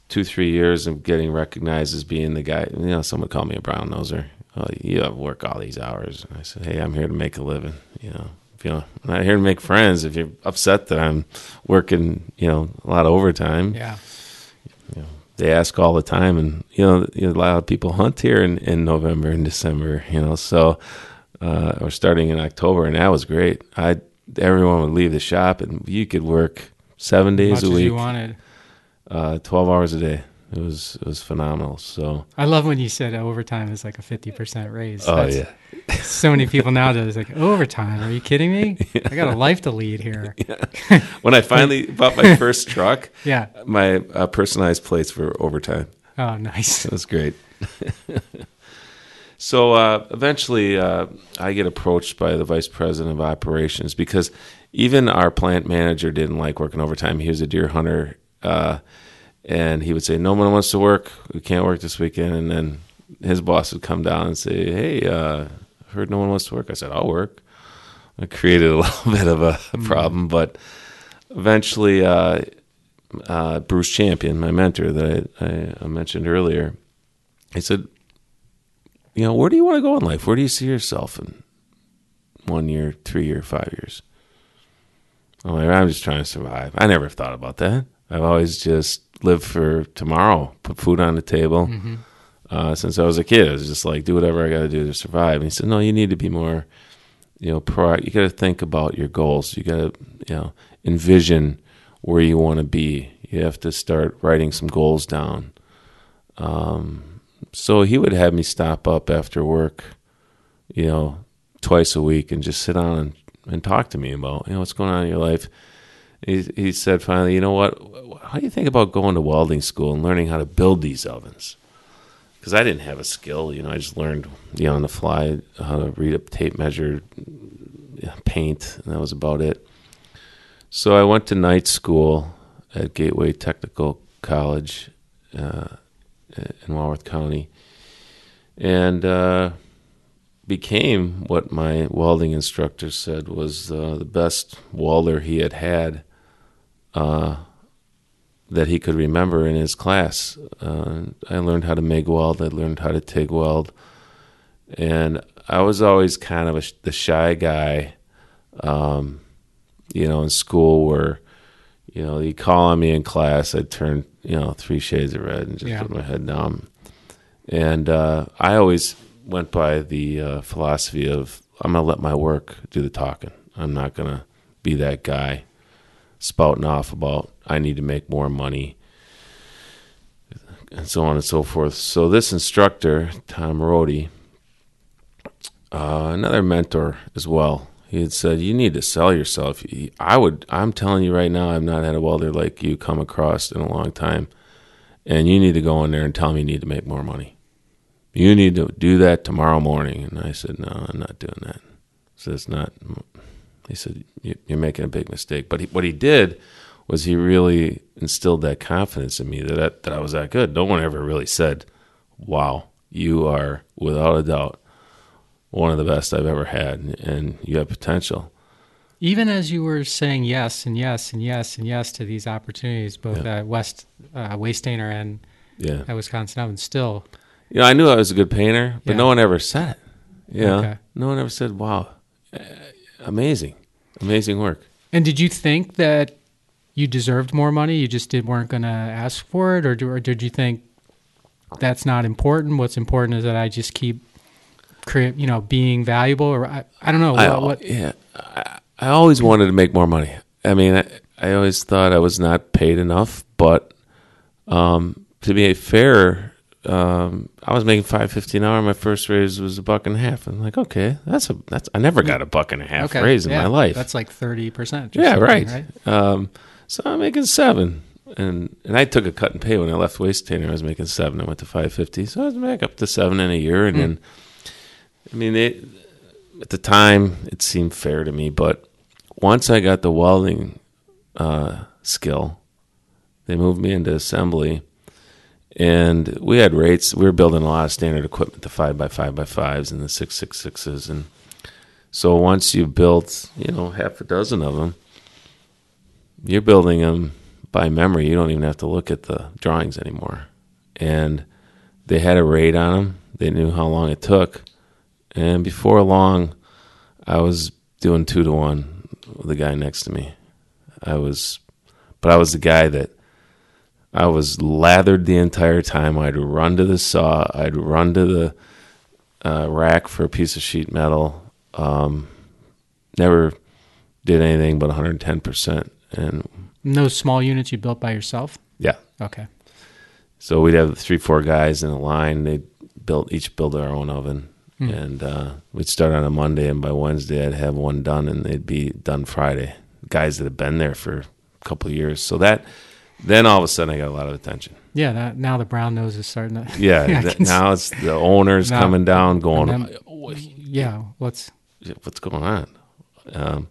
two, three years of getting recognized as being the guy. You know, someone called me a brown noser. Oh, you have to work all these hours. And I said, hey, I'm here to make a living. You know, if you know, I'm not here to make friends. If you're upset that I'm working, you know, a lot of overtime. Yeah. You know, they ask all the time, and you know, you know, a lot of people hunt here in, in November and December. You know, so uh, or starting in October, and that was great. I everyone would leave the shop, and you could work Seven days a week, as you wanted. Uh, twelve hours a day. It was it was phenomenal. So I love when you said overtime is like a fifty percent raise. Oh That's, yeah, so many people nowadays like overtime. Are you kidding me? Yeah. I got a life to lead here. Yeah. When I finally bought my first truck, yeah, my uh, personalized plates were overtime. Oh, nice. That was great. So uh, eventually, uh, I get approached by the vice president of operations because even our plant manager didn't like working overtime. He was a deer hunter, uh, and he would say, "No one wants to work. We can't work this weekend." And then his boss would come down and say, "Hey, uh, I heard no one wants to work." I said, "I'll work." I created a little bit of a problem, but eventually, uh, uh, Bruce Champion, my mentor that I, I mentioned earlier, he said, you know, where do you want to go in life? Where do you see yourself in one year, three year, five years? I'm like, I'm just trying to survive. I never thought about that. I've always just lived for tomorrow, put food on the table. Mm-hmm. Uh, since I was a kid, I was just like, do whatever I got to do to survive. And he said, no, you need to be more, you know, pro. You got to think about your goals. You got to, you know, envision where you want to be. You have to start writing some goals down. Um, So he would have me stop up after work, you know, twice a week and just sit down and, and talk to me about, you know, what's going on in your life. He, he said finally, you know what, how do you think about going to welding school and learning how to build these ovens? Because I didn't have a skill, you know, I just learned, you know, on the fly how to read a tape measure, paint, and that was about it. So I went to night school at Gateway Technical College, uh, in Walworth County, and uh, became what my welding instructor said was uh, the best welder he had had uh, that he could remember in his class. Uh, I learned how to MIG weld, I learned how to TIG weld, and I was always kind of a, the shy guy, um, you know, in school where, you know, you call on me in class, I'd turn, you know, three shades of red and just yeah. put my head down. And uh, I always went by the uh, philosophy of, I'm going to let my work do the talking. I'm not going to be that guy spouting off about, I need to make more money, and so on and so forth. So this instructor, Tom Rohde, uh, another mentor as well, he had said, you need to sell yourself. I would, I'm telling you right now, I've not had a welder like you come across in a long time. And you need to go in there and tell them you need to make more money. You need to do that tomorrow morning. And I said, no, I'm not doing that. So it's not, he said, you're making a big mistake. But he, what he did was he really instilled that confidence in me that, that, that I was that good. No one ever really said, wow, you are without a doubt one of the best I've ever had, and, and you have potential. Even as you were saying yes and yes and yes and yes to these opportunities, both yeah. at West uh, Waste Tainer and yeah. at Wisconsin Oven, still, you know, I knew I was a good painter, but yeah. no one ever said it. Yeah, okay. No one ever said, "Wow, amazing, amazing work." And did you think that you deserved more money? You just did, weren't going to ask for it, or, do, or did you think that's not important? What's important is that I just keep. Create, you know, being valuable, or I, I don't know. What, I, what? Yeah, I, I always wanted to make more money. I mean, I, I always thought I was not paid enough, but um, to be fair, um, I was making five fifty an hour. My first raise was a buck and a half. I'm like, okay, that's a that's. I never got a buck and a half okay, raise in yeah, my life. That's like thirty percent. Yeah, right. right? Um, so I'm making seven, and and I took a cut in pay when I left Waste Tainer. I was making seven. I went to five fifty, so I was back up to seven in a year, and mm. then. I mean, it, at the time, it seemed fair to me, but once I got the welding uh, skill, they moved me into assembly, and we had rates. We were building a lot of standard equipment, the five by five by fives and the six six sixes, and so once you built, you know, half a dozen of them, you're building them by memory. You don't even have to look at the drawings anymore, and they had a rate on them. They knew how long it took. And before long, I was doing two to one with the guy next to me. I was, but I was the guy that I was lathered the entire time. I'd run to the saw. I'd run to the uh, rack for a piece of sheet metal. Um, never did anything but one hundred ten percent. And those small units you built by yourself? Yeah. Okay. So we'd have three, four guys in a line. They built each build their own oven. And uh, we'd start on a Monday, and by Wednesday I'd have one done, and they'd be done Friday. Guys that have been there for a couple of years. So that, then all of a sudden I got a lot of attention. Yeah, that, now the brown nose is starting to... Yeah, yeah that, now it's the owners now, coming down going... Then, yeah, what's... What's going on? Um,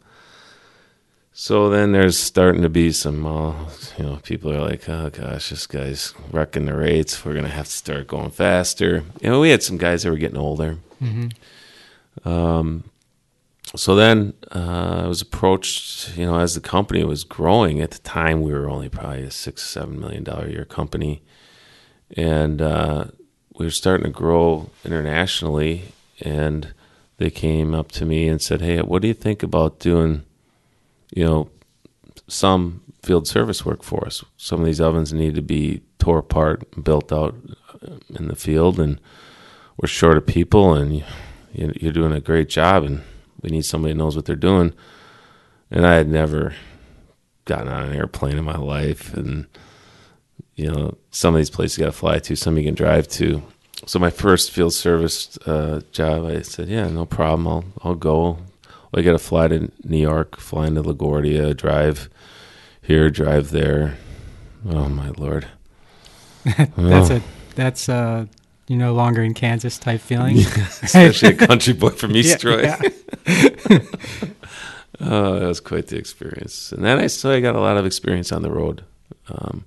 so then there's starting to be some, uh, you know, people are like, oh gosh, this guy's wrecking the rates. We're going to have to start going faster. And we had some guys that were getting older. Mm-hmm. Um, so then uh, I was approached, you know, as the company was growing. At the time, we were only probably a six, seven million dollar a year company, and uh, we were starting to grow internationally. And they came up to me and said, "Hey, what do you think about doing, you know, some field service work for us? Some of these ovens need to be tore apart and built out in the field, and we're short of people, and you're doing a great job, and we need somebody who knows what they're doing." And I had never gotten on an airplane in my life, and, you know, some of these places you got to fly to, some you can drive to. So my first field service uh, job, I said, yeah, no problem, I'll, I'll go. Well, I got to fly to New York, fly into LaGuardia, drive here, drive there. Oh, my Lord. That's oh. a That's a... You're no longer in Kansas type feeling. Yeah, especially a country boy from East Troy. Yeah, yeah. Oh, that was quite the experience. And then I still I got a lot of experience on the road. Um,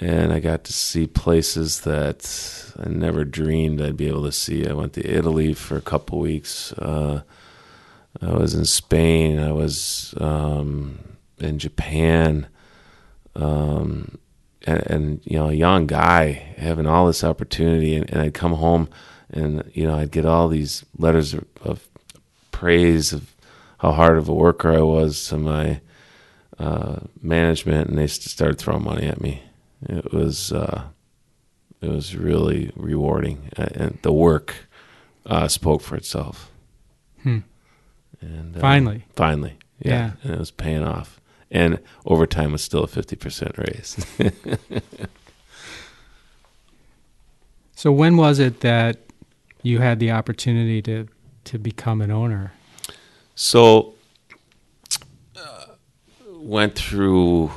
and I got to see places that I never dreamed I'd be able to see. I went to Italy for a couple weeks. Uh, I was in Spain. I was um, in Japan. Um And, and, you know, a young guy having all this opportunity, and, and I'd come home and, you know, I'd get all these letters of, of praise of how hard of a worker I was to my uh, management, and they started throwing money at me. It was uh, it was really rewarding, and the work uh, spoke for itself. Hmm. And uh, finally, finally, yeah, yeah. And it was paying off. And over time, it's still a fifty percent raise. So when was it that you had the opportunity to, to become an owner? So uh, went through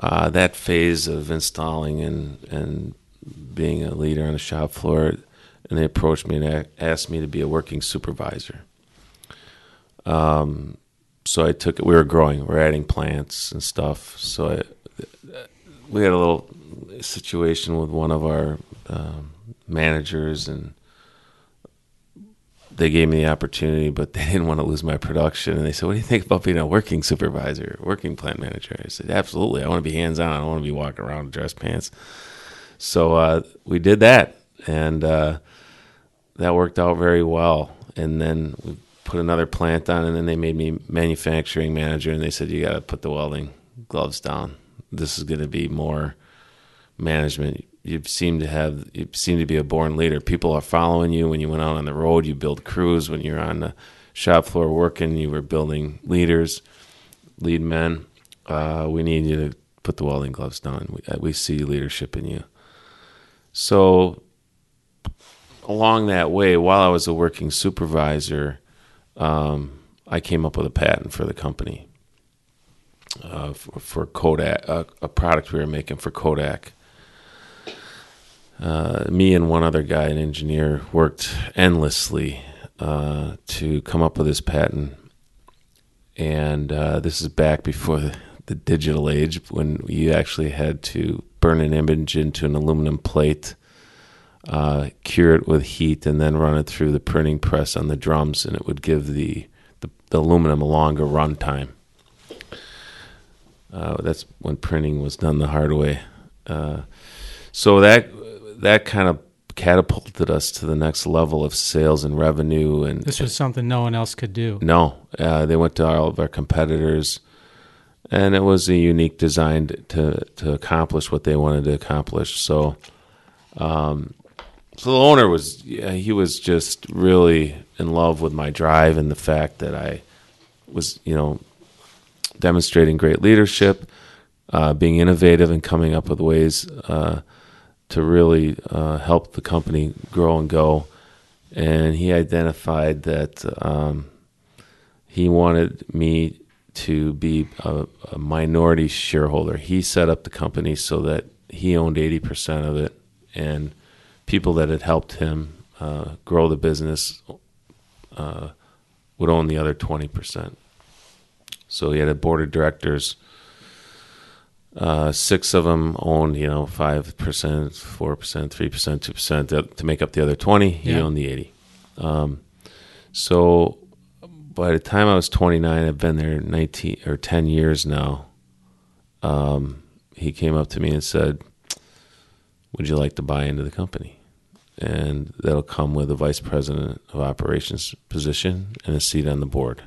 uh, that phase of installing and, and being a leader on the shop floor, and they approached me and asked me to be a working supervisor. Um. So I took it. We were growing. We were adding plants and stuff. So I, we had a little situation with one of our um, managers, and they gave me the opportunity, but they didn't want to lose my production. And they said, "What do you think about being a working supervisor, working plant manager?" I said, "Absolutely. I want to be hands-on. I don't want to be walking around in dress pants." So uh, we did that, and uh, that worked out very well. And then we put another plant on, and then they made me manufacturing manager, and they said, "You got to put the welding gloves down. This is going to be more management. You seem to have, you seem to be a born leader. People are following you. When you went out on the road, you build crews. When you're on the shop floor working, you were building leaders, lead men. Uh, we need you to put the welding gloves down. We, we see leadership in you." So along that way, while I was a working supervisor, Um, I came up with a patent for the company uh, for, for Kodak, uh, a product we were making for Kodak. Uh, me and one other guy, an engineer, worked endlessly uh, to come up with this patent. And uh, this is back before the, the digital age, when you actually had to burn an image into an aluminum plate, Uh, cure it with heat, and then run it through the printing press on the drums, and it would give the, the, the aluminum a longer run time. Uh, that's when printing was done the hard way. Uh, so that that kind of catapulted us to the next level of sales and revenue. And this was something no one else could do. No. Uh, they went to all of our competitors, and it was a unique design to, to accomplish what they wanted to accomplish. So... Um, So the owner was, yeah, he was just really in love with my drive and the fact that I was, you know, demonstrating great leadership, uh, being innovative and coming up with ways uh, to really uh, help the company grow and go. And he identified that um, he wanted me to be a, a minority shareholder. He set up the company so that he owned eighty percent of it, and people that had helped him uh, grow the business uh, would own the other twenty percent. So he had a board of directors. Uh, six of them owned, you know, five percent, four percent, three percent, two percent. To, to make up the other twenty, he yeah. owned the eighty. Um, so by the time I was twenty-nine, I've been there nineteen or ten years now. Um, he came up to me and said, "Would you like to buy into the company?" And that'll come with a vice president of operations position and a seat on the board.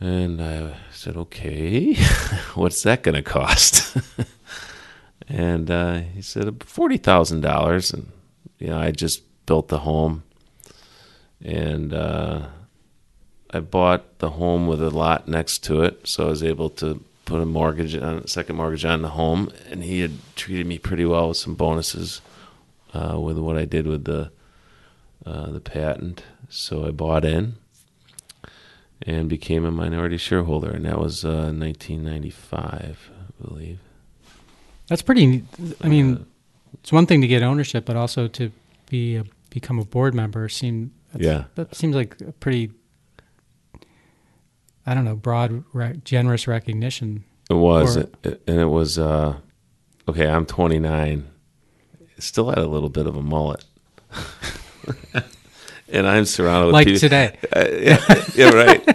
And I said, "Okay, what's that going to cost?" And uh, he said, forty thousand dollars. And, you know, I just built the home. And uh, I bought the home with a lot next to it, so I was able to put a mortgage on, second mortgage on the home, and he had treated me pretty well with some bonuses uh, with what I did with the uh, the patent. So I bought in and became a minority shareholder, and that was uh, nineteen ninety-five, I believe. That's pretty. I mean, uh, it's one thing to get ownership, but also to be a, become a board member seemed. Yeah, that seems like a pretty, I don't know, broad, re- generous recognition. It was, or, it, it, and it was, uh, okay, I'm twenty-nine, still had a little bit of a mullet. And I'm surrounded with like people. Like today. Uh, yeah, yeah, right.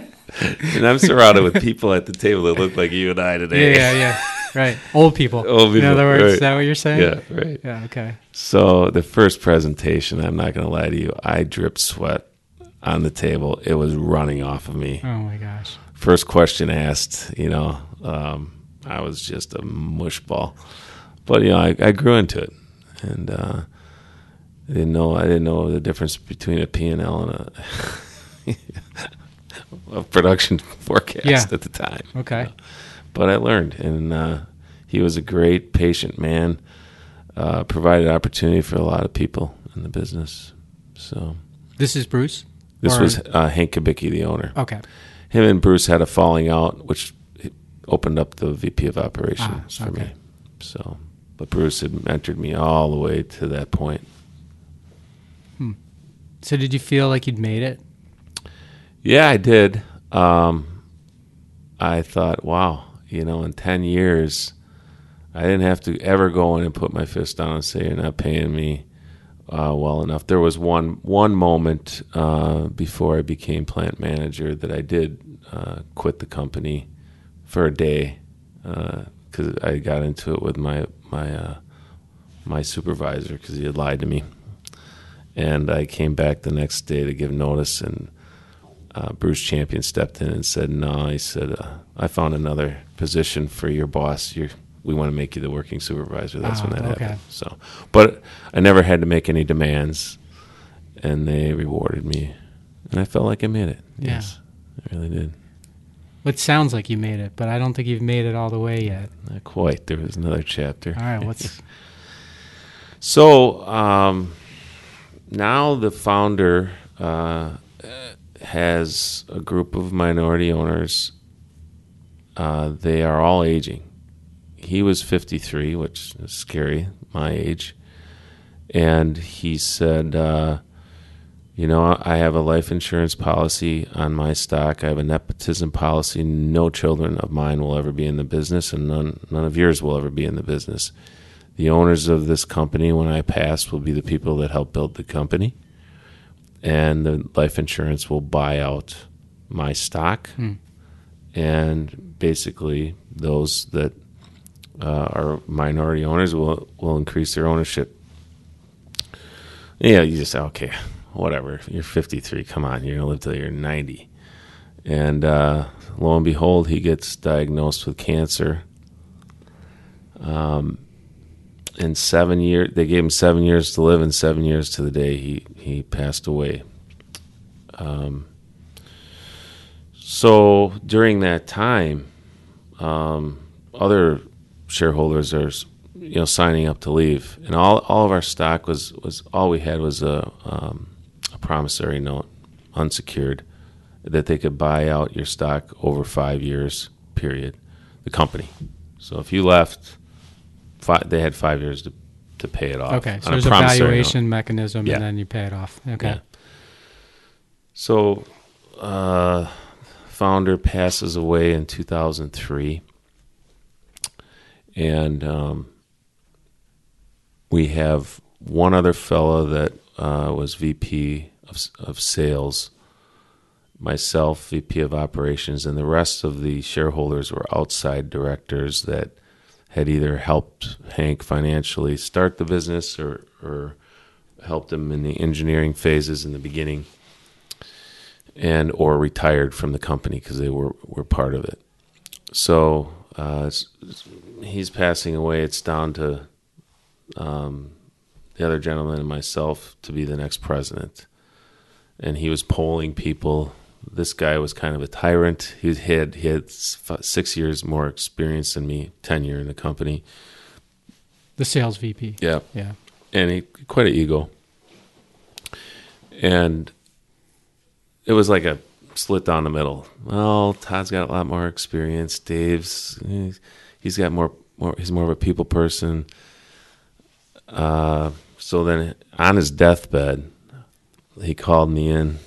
And I'm surrounded with people at the table that look like you and I today. Yeah, yeah, yeah. Right. Old people. Old people. In other words, right. Is that what you're saying? Yeah, right. Yeah, okay. So the first presentation, I'm not going to lie to you, I dripped sweat. on the table. It was running off of me. Oh, my gosh. First question asked, you know, um, I was just a mush ball. But, you know, I, I grew into it. And uh, I didn't know I didn't know the difference between a P and L and a, a production forecast yeah. at the time. Okay. You know? But I learned. And uh, he was a great, patient man. Uh, provided opportunity for a lot of people in the business. So this is Bruce? This or? was uh, Hank Kubicki, the owner. Okay. Him and Bruce had a falling out, which opened up the V P of operations ah, for okay. me. So, but Bruce had mentored me all the way to that point. Hmm. So did you feel like you'd made it? Yeah, I did. Um, I thought, wow, you know, in ten years... I didn't have to ever go in and put my fist down and say, you're not paying me uh, well enough. There was one one moment uh, before I became plant manager that I did uh, quit the company for a day because uh, I got into it with my my uh, my supervisor because he had lied to me. And I came back the next day to give notice, and uh, Bruce Champion stepped in and said, no, he said, uh, I found another position for your boss. You're We want to make you the working supervisor. That's oh, when that okay. happened. So, but I never had to make any demands, and they rewarded me, and I felt like I made it. Yeah. Yes, I really did. It sounds like you made it, but I don't think you've made it all the way yet. Not quite. There was another chapter. All right, what's so um, now the founder uh, has a group of minority owners. Uh, they are all aging. He was fifty-three, which is scary, my age. And he said, uh, you know, I have a life insurance policy on my stock. I have a nepotism policy. No children of mine will ever be in the business, and none, none of yours will ever be in the business. The owners of this company, when I pass, will be the people that helped build the company. And the life insurance will buy out my stock. Mm. And basically those that Uh, our minority owners will, will increase their ownership. Yeah, you just say, okay, whatever. You're fifty-three. Come on, you're going to live till you're ninety. And uh, lo and behold, he gets diagnosed with cancer. Um, in seven years, they gave him seven years to live, and seven years to the day he, he passed away. Um. So during that time, um, other shareholders are, you know, signing up to leave, and all all of our stock was was all we had was a, um, a promissory note, unsecured, that they could buy out your stock over five years period, the company. So if you left, five, they had five years to to pay it off. Okay, so there's a valuation mechanism, yeah. and then you pay it off. Okay. Yeah. So, uh, founder passes away in two thousand three. And um, we have one other fellow that uh, was V P of, of sales, myself, V P of operations, and the rest of the shareholders were outside directors that had either helped Hank financially start the business or, or helped him in the engineering phases in the beginning, and or retired from the company because they were, were part of it. So... Uh, it's, it's, he's passing away. It's down to um, the other gentleman and myself to be the next president. And he was polling people. This guy was kind of a tyrant. He had he had f- six years more experience than me, tenure in the company. The sales V P. Yeah, yeah. And he quite an ego. And it was like a slit down the middle. Well, Todd's got a lot more experience. Dave's, he's got more, more he's more of a people person. Uh, so then on his deathbed, he called me in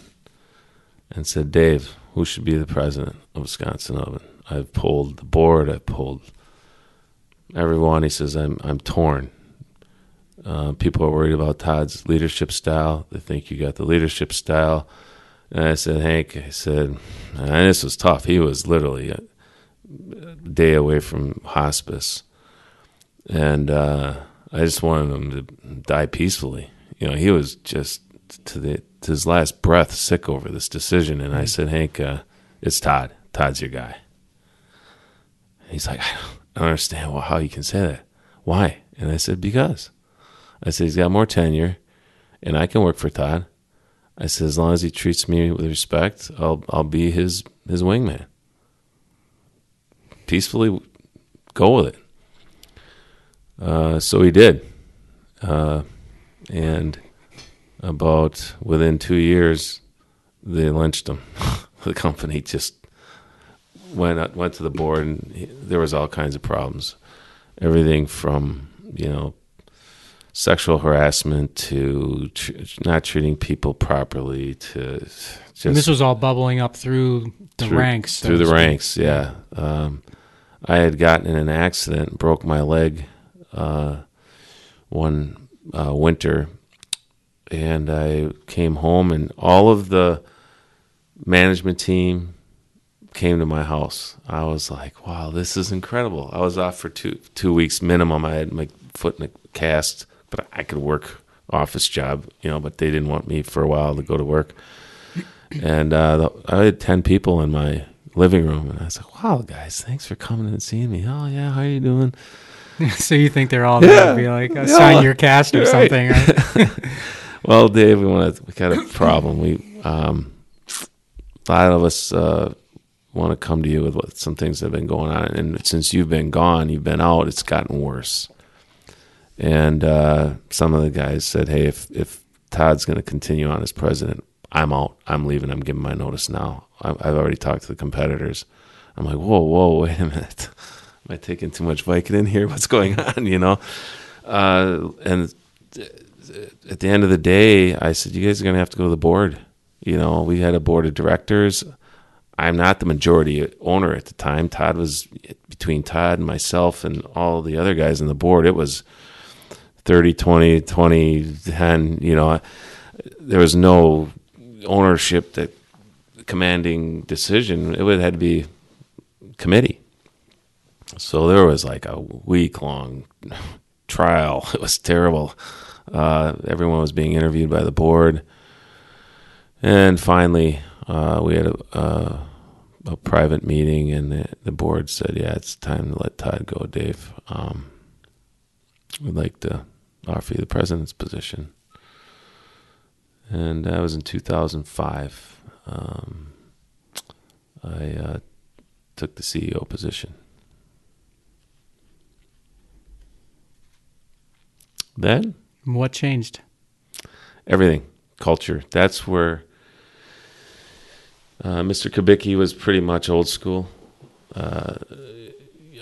and said, Dave, who should be the president of Wisconsin Oven? I've polled the board. I've polled everyone. He says, I'm, I'm torn. Uh, people are worried about Todd's leadership style. They think you got the leadership style. And I said, Hank, I said, and this was tough. He was literally a day away from hospice. And uh, I just wanted him to die peacefully. You know, he was just to the his last breath sick over this decision. And I said, Hank, uh, it's Todd. Todd's your guy. And he's like, I don't, I don't understand well, how you can say that. Why? And I said, because. I said, he's got more tenure, and I can work for Todd. I said, as long as he treats me with respect, I'll I'll be his, his wingman. Peacefully go with it. Uh, so he did. Uh, and about within two years, they lynched him. The company just went went to the board, and he, there was all kinds of problems. Everything from, you know, sexual harassment to tr- not treating people properly to just... And this was all bubbling up through the through, ranks. Through the was... ranks, yeah. Um, I had gotten in an accident and broke my leg uh, one uh, winter, and I came home, and all of the management team came to my house. I was like, wow, this is incredible. I was off for two two weeks minimum. I had my foot in a cast, but I could work office job, you know, but they didn't want me for a while to go to work. And uh, I had ten people in my living room, and I was like, wow, guys, thanks for coming and seeing me. Oh, yeah, how are you doing? So you think they're all yeah, going to be like, yeah, sign your cast or right. something, right? Well, Dave, we want to, we got a problem. We um, a lot of us uh, want to come to you with what, some things that have been going on, and since you've been gone, you've been out, it's gotten worse. And uh, some of the guys said, hey, if, if Todd's going to continue on as president, I'm out. I'm leaving. I'm giving my notice now. I, I've already talked to the competitors. I'm like, whoa, whoa, wait a minute. Am I taking too much Vicodin here? What's going on, you know? Uh, and th- th- at the end of the day, I said, you guys are going to have to go to the board. You know, we had a board of directors. I'm not the majority owner at the time. Todd was, between Todd and myself and all the other guys on the board, it was thirty, twenty, twenty, ten, you know, there was no ownership, that commanding decision. It would have had to be committee. So there was like a week-long trial. It was terrible. Uh, everyone was being interviewed by the board. And finally, uh, we had a, a, a private meeting, and the, the board said, yeah, it's time to let Todd go, Dave. Um, we'd like to offer you the president's position. And that was in two thousand five. Um, I uh, took the C E O position. Then? What changed? Everything. Culture. That's where uh, Mister Kubicki was pretty much old school. Uh,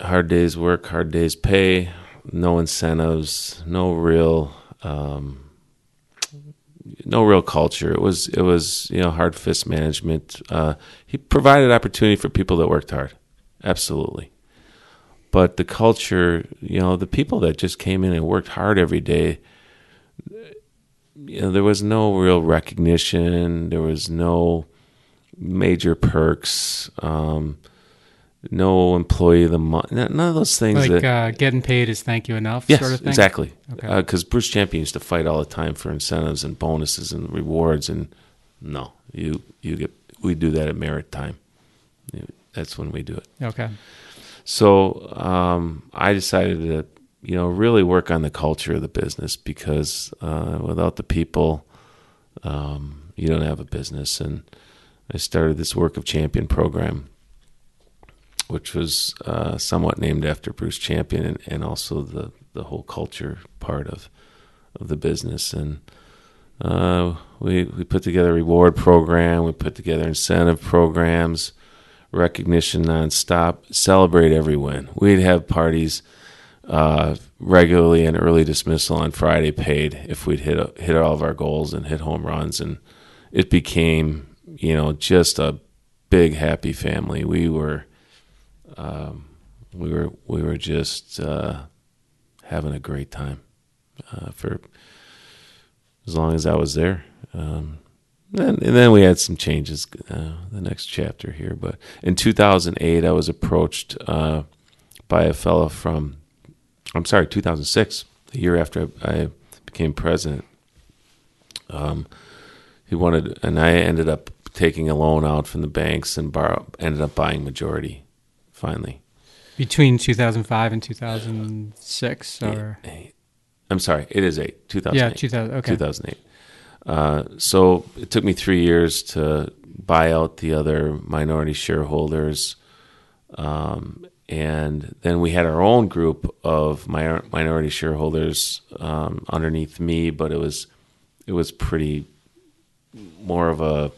hard days work, hard days pay. No incentives, no real, um, no real culture. It was, it was, you know, hard fist management. Uh, he provided opportunity for people that worked hard, absolutely. But the culture, you know, the people that just came in and worked hard every day, you know, there was no real recognition. There was no major perks. Um, No employee of the month. None of those things. Like that, uh, getting paid is thank you enough yes, sort of thing? Yes, exactly. Because okay. uh, Bruce Champion used to fight all the time for incentives and bonuses and rewards. And no, you you get we do that at merit time. That's when we do it. Okay. So um, I decided to you know really work on the culture of the business, because uh, without the people, um, you don't have a business. And I started this Work of Champion program, which was uh, somewhat named after Bruce Champion and, and also the, the whole culture part of of the business. And uh, we we put together a reward program, we put together incentive programs, recognition nonstop, celebrate every win. We'd have parties uh, regularly, and early dismissal on Friday paid if we'd hit hit all of our goals and hit home runs. And it became, you know, just a big happy family. We were... Um, we were we were just uh, having a great time uh, for as long as I was there. Um, and, and then we had some changes, uh, the next chapter here. But in two thousand eight, I was approached uh, by a fellow from, I'm sorry, two thousand six, the year after I, I became president. Um, he wanted, and I ended up taking a loan out from the banks and borrow, ended up buying majority finally. Between two thousand five and two thousand six, or eight, eight. I'm sorry, it is eight. two thousand eight. Yeah, two thousand. Okay. two thousand eight. Uh, so it took me three years to buy out the other minority shareholders, um, and then we had our own group of my, minority shareholders um, underneath me. But it was it was pretty more of a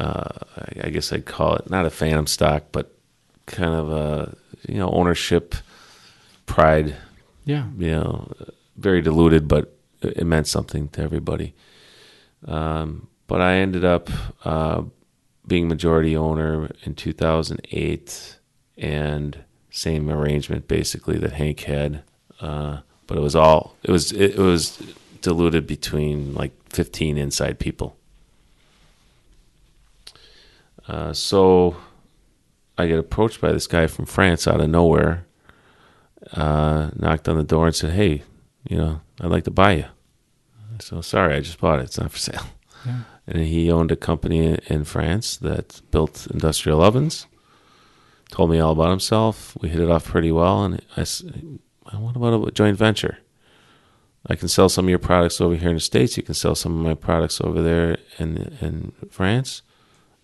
uh, I guess I'd call it not a phantom stock, but kind of a you know ownership pride. Yeah, you know, very diluted, but it meant something to everybody. Um, but I ended up uh, being majority owner in two thousand eight, and same arrangement basically that Hank had. Uh, but it was all it was it was diluted between like fifteen inside people. Uh, so I get approached by this guy from France out of nowhere. Uh, knocked on the door and said, "Hey, you know, I'd like to buy you." So sorry, I just bought it. It's not for sale. Yeah. And he owned a company in France that built industrial ovens. Told me all about himself. We hit it off pretty well. And I said, "What about a joint venture? I can sell some of your products over here in the States. You can sell some of my products over there in in France."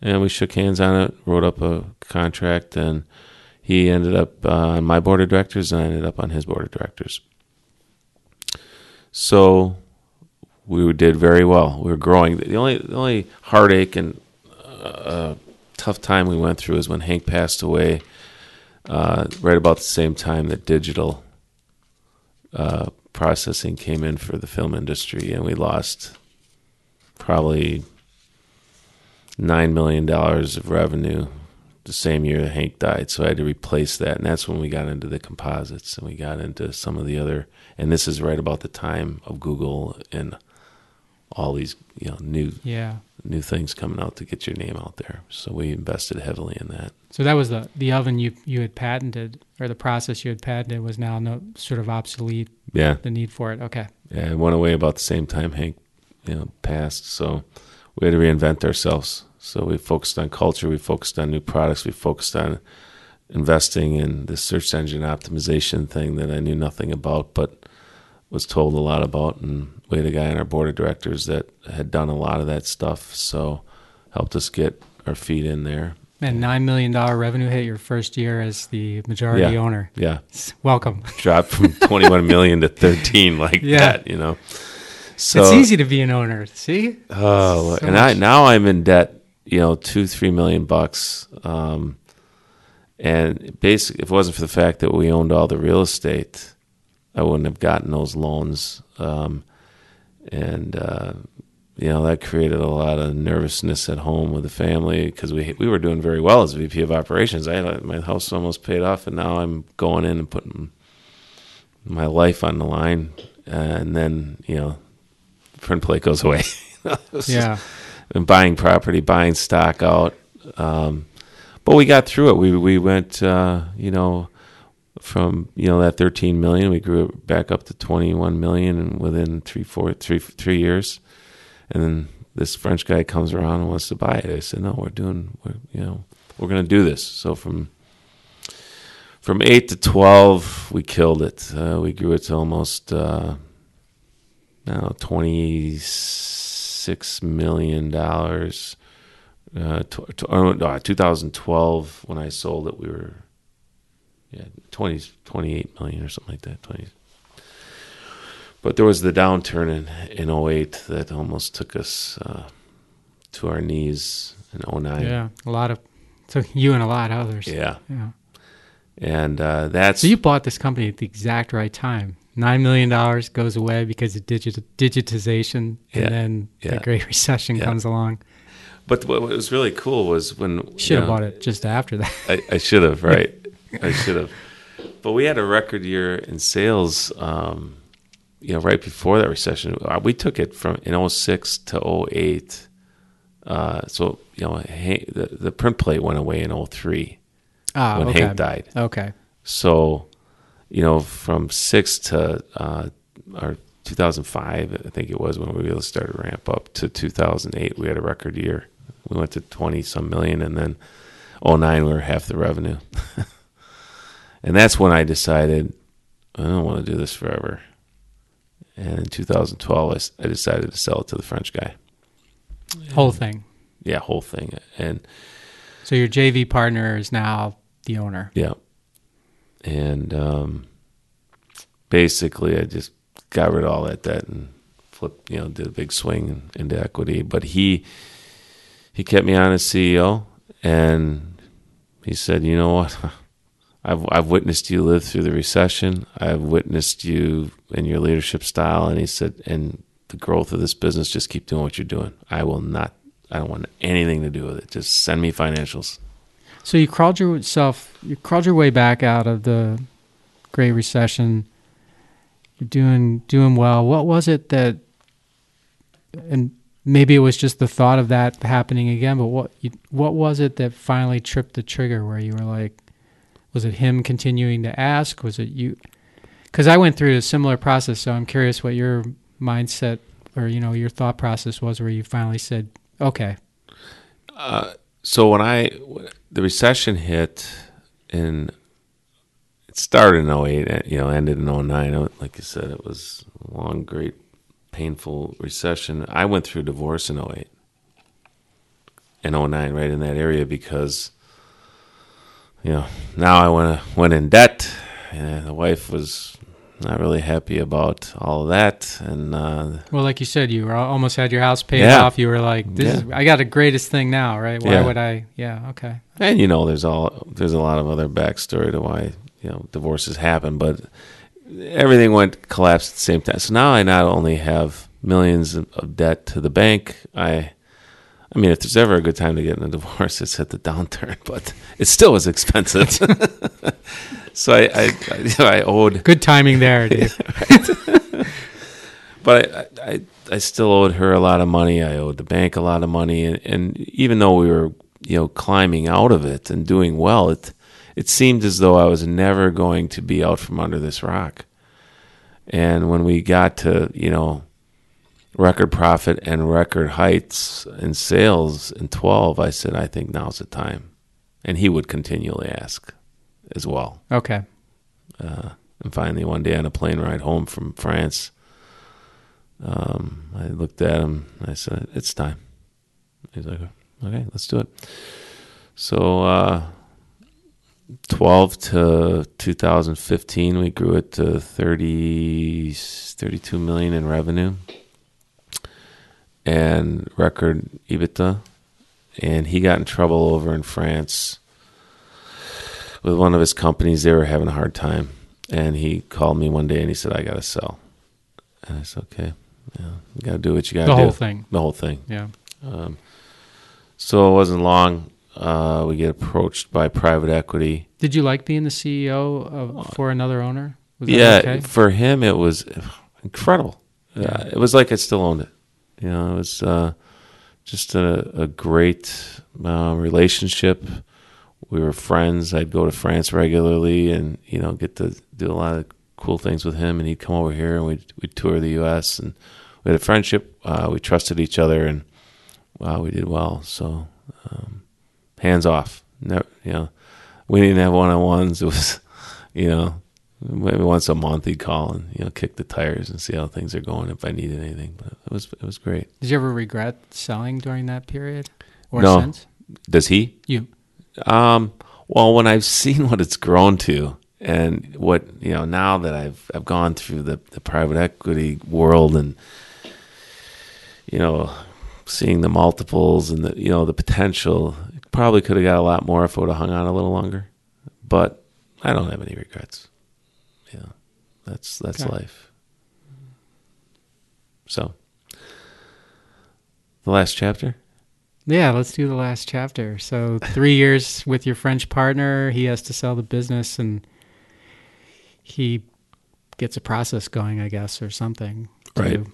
And we shook hands on it. Wrote up a contract, and he ended up on my board of directors, and I ended up on his board of directors. So we did very well. We were growing. The only the only heartache and uh, tough time we went through is when Hank passed away, uh, right about the same time that digital uh, processing came in for the film industry, and we lost probably nine million dollars of revenue the same year that Hank died. So I had to replace that, and that's when we got into the composites, and we got into some of the other, and this is right about the time of Google and all these you know new yeah. new things coming out to get your name out there. So we invested heavily in that. So that was the the oven you you had patented, or the process you had patented was now no sort of obsolete. Yeah. The need for it. Okay. Yeah, it went away about the same time Hank you know passed, so we had to reinvent ourselves. So we focused on culture, we focused on new products, we focused on investing in this search engine optimization thing that I knew nothing about but was told a lot about. And we had a guy on our board of directors that had done a lot of that stuff, so helped us get our feet in there. And nine million dollars revenue hit your first year as the majority yeah, owner. Yeah. Welcome. Dropped from twenty-one million dollars to thirteen like yeah. that, you know. So it's easy to be an owner, see? Oh, so and I, now I'm in debt. You know, two, three million bucks. Um, and basically, if it wasn't for the fact that we owned all the real estate, I wouldn't have gotten those loans. Um, and, uh, you know, that created a lot of nervousness at home with the family because we we were doing very well as V P of operations. I had, my house almost paid off, and now I'm going in and putting my life on the line. Uh, and then, you know, print plate goes away. Yeah. And buying property, buying stock out, um, but we got through it. We we went, uh, you know, from you know that thirteen million, we grew it back up to twenty-one million, and within three four three three years, and then this French guy comes around and wants to buy it. I said, no, we're doing, we're, you know, we're going to do this. So from from eight to twelve, we killed it. Uh, we grew it to almost uh, I don't know twenty-six. Six million dollars. Uh, twenty twelve, when I sold it, we were yeah twenty twenty-eight million or something like that. Twenty. But there was the downturn in in oh eight that almost took us uh, to our knees in oh nine. Yeah, a lot of took you and a lot of others. Yeah, yeah. And uh, that's so you bought this company at the exact right time. Nine million dollars goes away because of digit- digitization, and yeah, then yeah, the Great Recession yeah. comes along. But what was really cool was when should have bought it just after that. I, I should have, right? I should have. But we had a record year in sales. Um, you know, right before that recession, we took it from in oh six to oh eight. Uh, so you know, Hank, the, the print plate went away in oh three ah, when okay. Hank died. Okay, so. You know, from six to uh, our two thousand five, I think it was, when we really started to ramp up to two thousand eight. We had a record year. We went to twenty some million, and then oh nine, we were half the revenue. And that's when I decided I don't want to do this forever. And in two thousand twelve, I, I decided to sell it to the French guy. Whole and, thing. Yeah, whole thing. And so your J V partner is now the owner. Yeah. And um, basically, I just got rid of all that debt and flipped, you know, did a big swing into equity. But he he kept me on as C E O, and he said, you know what? I've I've witnessed you live through the recession. I've witnessed you and your leadership style. And he said, and the growth of this business, just keep doing what you're doing. I will not, I don't want anything to do with it. Just send me financials. So you crawled yourself, you crawled your way back out of the Great Recession. You're doing, doing well. What was it that, and maybe it was just the thought of that happening again, but what, you, what was it that finally tripped the trigger where you were like, was it him continuing to ask? Was it you? Because I went through a similar process, so I'm curious what your mindset or, you know, your thought process was where you finally said, okay. Uh, so when I, the recession hit, and it started in oh eight, you know, ended in oh nine. Like you said, it was a long, great, painful recession. I went through divorce in oh eight and oh nine, right in that area, because you know, now I went went in debt, and the wife was not really happy about all of that. And uh, well, like you said, you were almost had your house paid yeah. off. You were like, "This yeah. is, I got the greatest thing now, right? Why yeah. would I?" Yeah, okay. And you know, there's all there's a lot of other backstory to why you know divorces happen, but everything went collapsed at the same time. So now I not only have millions of debt to the bank, I. I mean, if there's ever a good time to get in a divorce, it's at the downturn, but it still was expensive. So I, I, I, you know, I owed. Good timing there, Dave. Right? But I, I, I still owed her a lot of money. I owed the bank a lot of money, and, and even though we were, you know, climbing out of it and doing well, it, it seemed as though I was never going to be out from under this rock. And when we got to, you know, record profit and record heights in sales in twelve, I said, I think now's the time. And he would continually ask as well. Okay. Uh, and finally, one day on a plane ride home from France, um, I looked at him and I said, it's time. He's like, okay, let's do it. So uh, twelve to two thousand fifteen, we grew it to thirty, thirty-two million in revenue. And record EBITDA, and he got in trouble over in France with one of his companies. They were having a hard time, and he called me one day and he said, "I gotta sell." And I said, "Okay, yeah, you gotta do what you gotta do." The whole thing. The whole thing. Yeah. Um, so it wasn't long. Uh, we get approached by private equity. Did you like being the C E O of, for another owner? Was that yeah. Okay? For him, it was incredible. Yeah. Uh, it was like I still owned it. You know, it was uh, just a, a great uh, relationship. We were friends. I'd go to France regularly and, you know, get to do a lot of cool things with him. And he'd come over here and we'd, we'd tour the U S And we had a friendship. Uh, we trusted each other and, wow, we did well. So um, hands off. Never, you know, we didn't have one-on-ones. It was, you know, maybe once a month he'd call and, you know, kick the tires and see how things are going if I needed anything. But it was it was great. Did you ever regret selling during that period or no. since? Does he? You. Um, well, when I've seen what it's grown to and what, you know, now that I've I've gone through the, the private equity world and, you know, seeing the multiples and, the you know, the potential, it probably could have got a lot more if I would have hung on a little longer. But I don't have any regrets. Yeah, that's that's okay. Life. So, the last chapter? Yeah, let's do the last chapter. So, three years with your French partner, he has to sell the business, and he gets a process going, I guess, or something. Right. Do.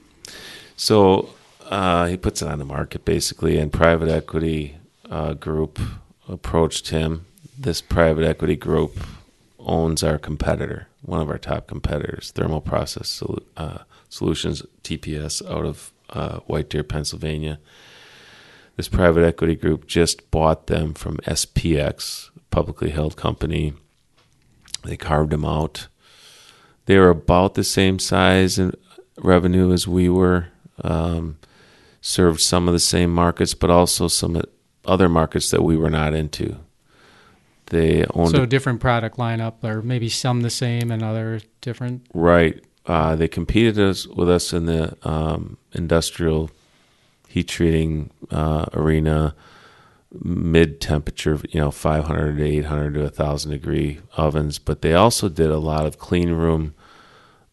So, uh, he puts it on the market, basically, and private equity uh, group approached him. This private equity group owns our competitor, one of our top competitors, Thermal Process uh, Solutions, T P S, out of uh, White Deer, Pennsylvania. This private equity group just bought them from S P X, a publicly held company. They carved them out. They were about the same size in revenue as we were, um, served some of the same markets, but also some other markets that we were not into. They owned so different product lineup, or maybe some the same and other different. Right. Uh, they competed us, with us in the um, industrial heat treating uh, arena, mid temperature, you know, five hundred to eight hundred to one thousand degree ovens. But they also did a lot of clean room,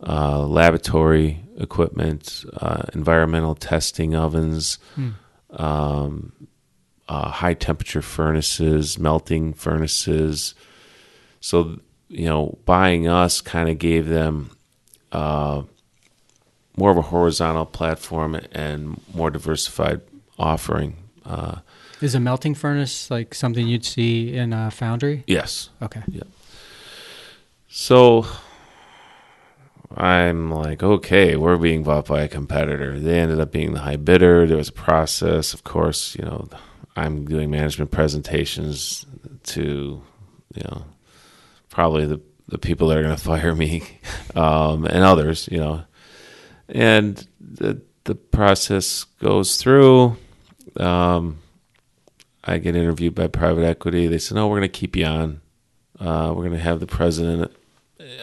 uh, laboratory equipment, uh, environmental testing ovens, mm. um, uh, high temperature furnaces, melting furnaces. So, you know, buying us kind of gave them uh, more of a horizontal platform and more diversified offering. Uh, Is a melting furnace like something you'd see in a foundry? Yes. Okay. Yeah. So I'm like, okay, we're being bought by a competitor. They ended up being the high bidder. There was a process. Of course, you know, I'm doing management presentations to, you know, probably the, the people that are going to fire me um, and others, you know. And the, the process goes through. Um, I get interviewed by private equity. They said, no, we're going to keep you on. Uh, we're going to have the president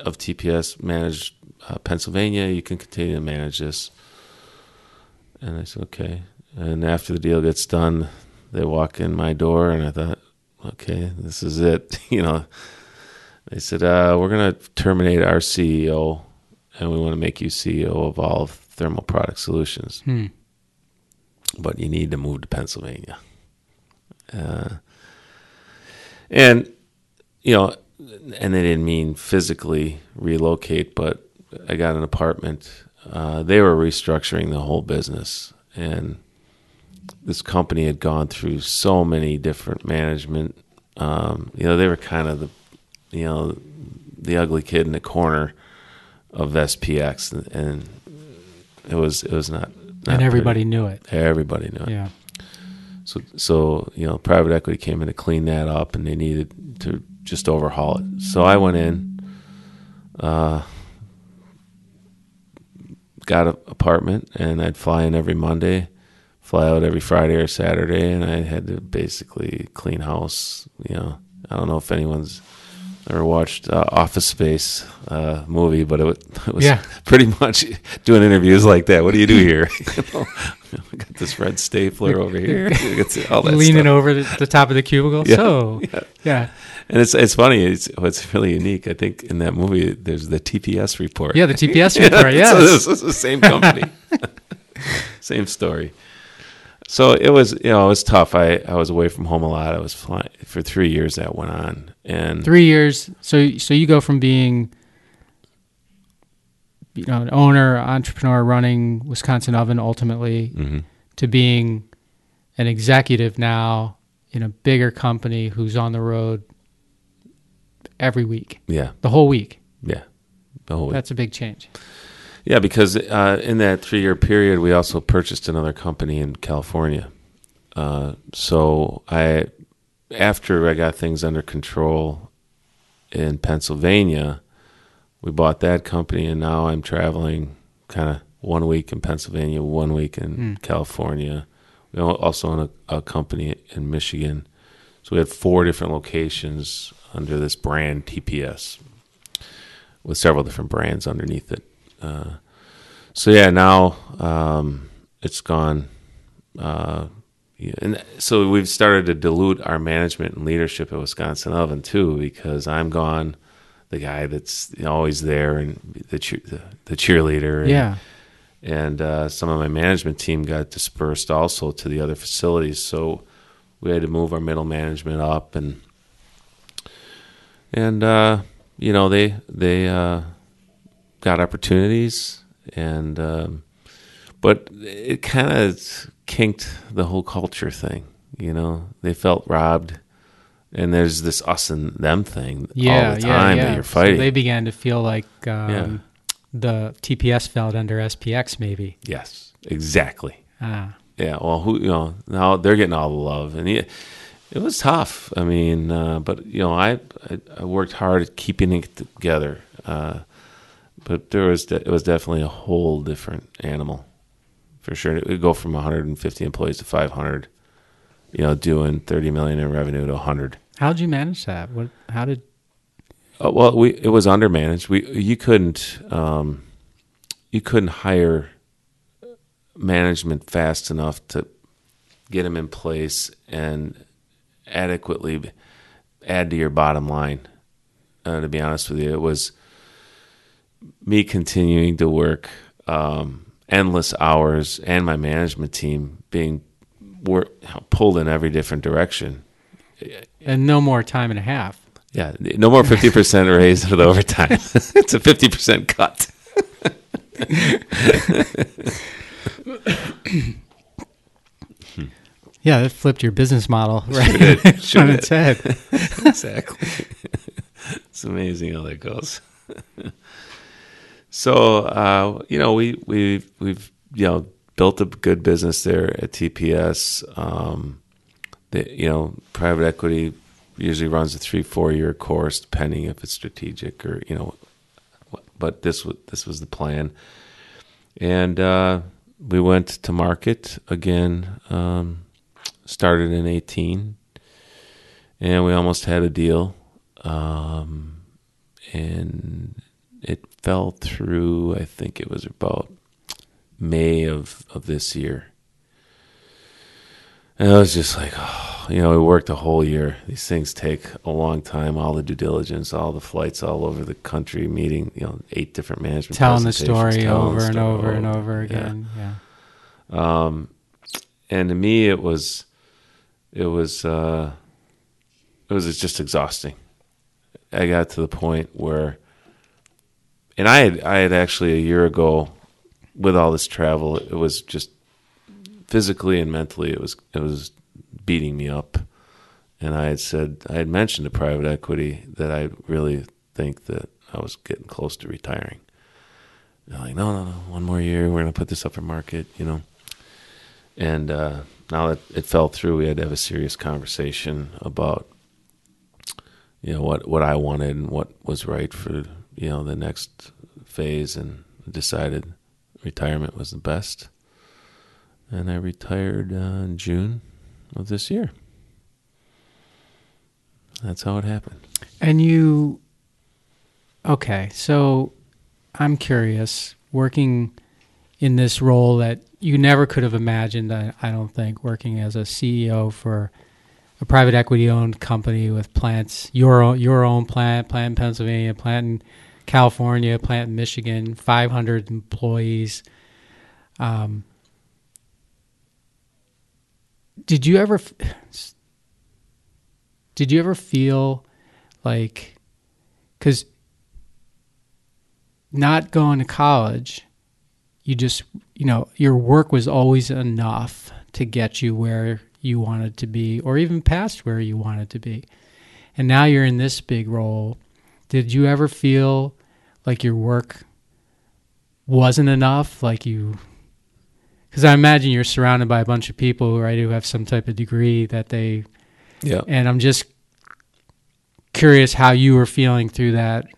of T P S manage uh, Pennsylvania. You can continue to manage this. And I said, okay. And after the deal gets done, they walk in my door, and I thought, okay, this is it. You know, they said, uh, we're going to terminate our C E O, and we want to make you C E O of all of Thermal Product Solutions. Hmm. But you need to move to Pennsylvania. Uh, and, you know, and they didn't mean physically relocate, but I got an apartment. Uh, they were restructuring the whole business, and this company had gone through so many different management. Um, you know, they were kind of the, you know, the ugly kid in the corner of S P X, and, and it was it was not, not and everybody pretty. knew it. Everybody knew it. Yeah. So, so you know, private equity came in to clean that up, and they needed to just overhaul it. So I went in, uh, got an apartment, and I'd fly in every Monday, fly out every Friday or Saturday, and I had to basically clean house. You know, I don't know if anyone's ever watched uh, Office Space uh, movie, but it, it was yeah. pretty much doing interviews like that. What do you do here? You know? I got this red stapler over here. All that Leaning stuff. over the, the top of the cubicle. Yeah, so, yeah. yeah. And it's it's funny. It's what's really unique. I think in that movie, there's the T P S report. Yeah, the T P S report. Yeah. So this is the same company, same story. So it was, you know, it was tough. I, I was away from home a lot. I was flying for three years. That went on, and three years. So so you go from being, you know, an owner, entrepreneur running Wisconsin Oven ultimately, mm-hmm. to being an executive now in a bigger company who's on the road every week. Yeah. The whole week. Yeah. The whole week. That's a big change. Yeah, because uh, in that three-year period, we also purchased another company in California. Uh, so I, after I got things under control in Pennsylvania, we bought that company, and now I'm traveling kind of one week in Pennsylvania, one week in mm. California. We also own a, a company in Michigan. So we had four different locations under this brand T P S with several different brands underneath it. Uh, so, yeah, now um, it's gone. Uh, yeah, and so we've started to dilute our management and leadership at Wisconsin Oven, too, because I'm gone. The guy that's always there and the cheer, the, the cheerleader. And, yeah. And uh, some of my management team got dispersed also to the other facilities. So we had to move our middle management up. And, and uh, you know, they they uh, got opportunities. and um, But it kind of kinked the whole culture thing, you know. They felt robbed. And there's this us and them thing yeah, all the time yeah, yeah. that you're fighting. So they began to feel like um, yeah. the T P S valve under S P X, maybe. Yes, exactly. Ah. Yeah, well, who you know, now they're getting all the love. And it, it was tough. I mean, uh, but, you know, I, I, I worked hard at keeping it together. Uh, but there was de- it was definitely a whole different animal, for sure. It would go from one hundred fifty employees to five hundred, you know, doing thirty million dollars in revenue to one hundred. How did you manage that? What? How did... Uh, well, we it was undermanaged. We you couldn't um, you couldn't hire management fast enough to get them in place and adequately add to your bottom line. Uh, to be honest with you, it was me continuing to work um, endless hours, and my management team being wor- pulled in every different direction, and no more time and a half. Yeah, no more fifty percent raise or the overtime. It's a fifty percent cut. Yeah, that flipped your business model right sure sure on its head. Exactly. It's amazing how that goes. So, uh, you know, we we we've you know built a good business there at T P S. Um, the, you know, private equity usually runs a three, four year course, depending if it's strategic or, you know, but this was, this was the plan. And, uh, we went to market again, um, started in eighteen, and we almost had a deal. Um, and it fell through, I think it was about May of, of this year. And I was just like, oh, you know, we worked a whole year. These things take a long time, all the due diligence, all the flights all over the country, meeting, you know, eight different management telling the story telling over the story and over, over and over again. Yeah. yeah. Um, and to me, it was, it was, uh, it was just exhausting. I got to the point where, and I had, I had actually a year ago with all this travel, it was just, physically and mentally, it was it was beating me up, and I had said I had mentioned to private equity that I really think that I was getting close to retiring. And they're like, no, no, no, one more year, we're gonna put this up for market, you know. And uh, now that it fell through, we had to have a serious conversation about, you know, what what I wanted and what was right for, you know, the next phase, and decided retirement was the best. And I retired uh, in June of this year. That's how it happened. And you, okay, so I'm curious, working in this role that you never could have imagined, I, I don't think, working as a C E O for a private equity-owned company with plants, your own, your own plant, plant in Pennsylvania, plant in California, plant in Michigan, five hundred employees, um, Did you ever, did you ever feel like, because not going to college, you just, you know, your work was always enough to get you where you wanted to be, or even past where you wanted to be. And now you're in this big role. Did you ever feel like your work wasn't enough? Like you... Because I imagine you're surrounded by a bunch of people, right, who have some type of degree that they... Yeah. And I'm just curious how you were feeling through that.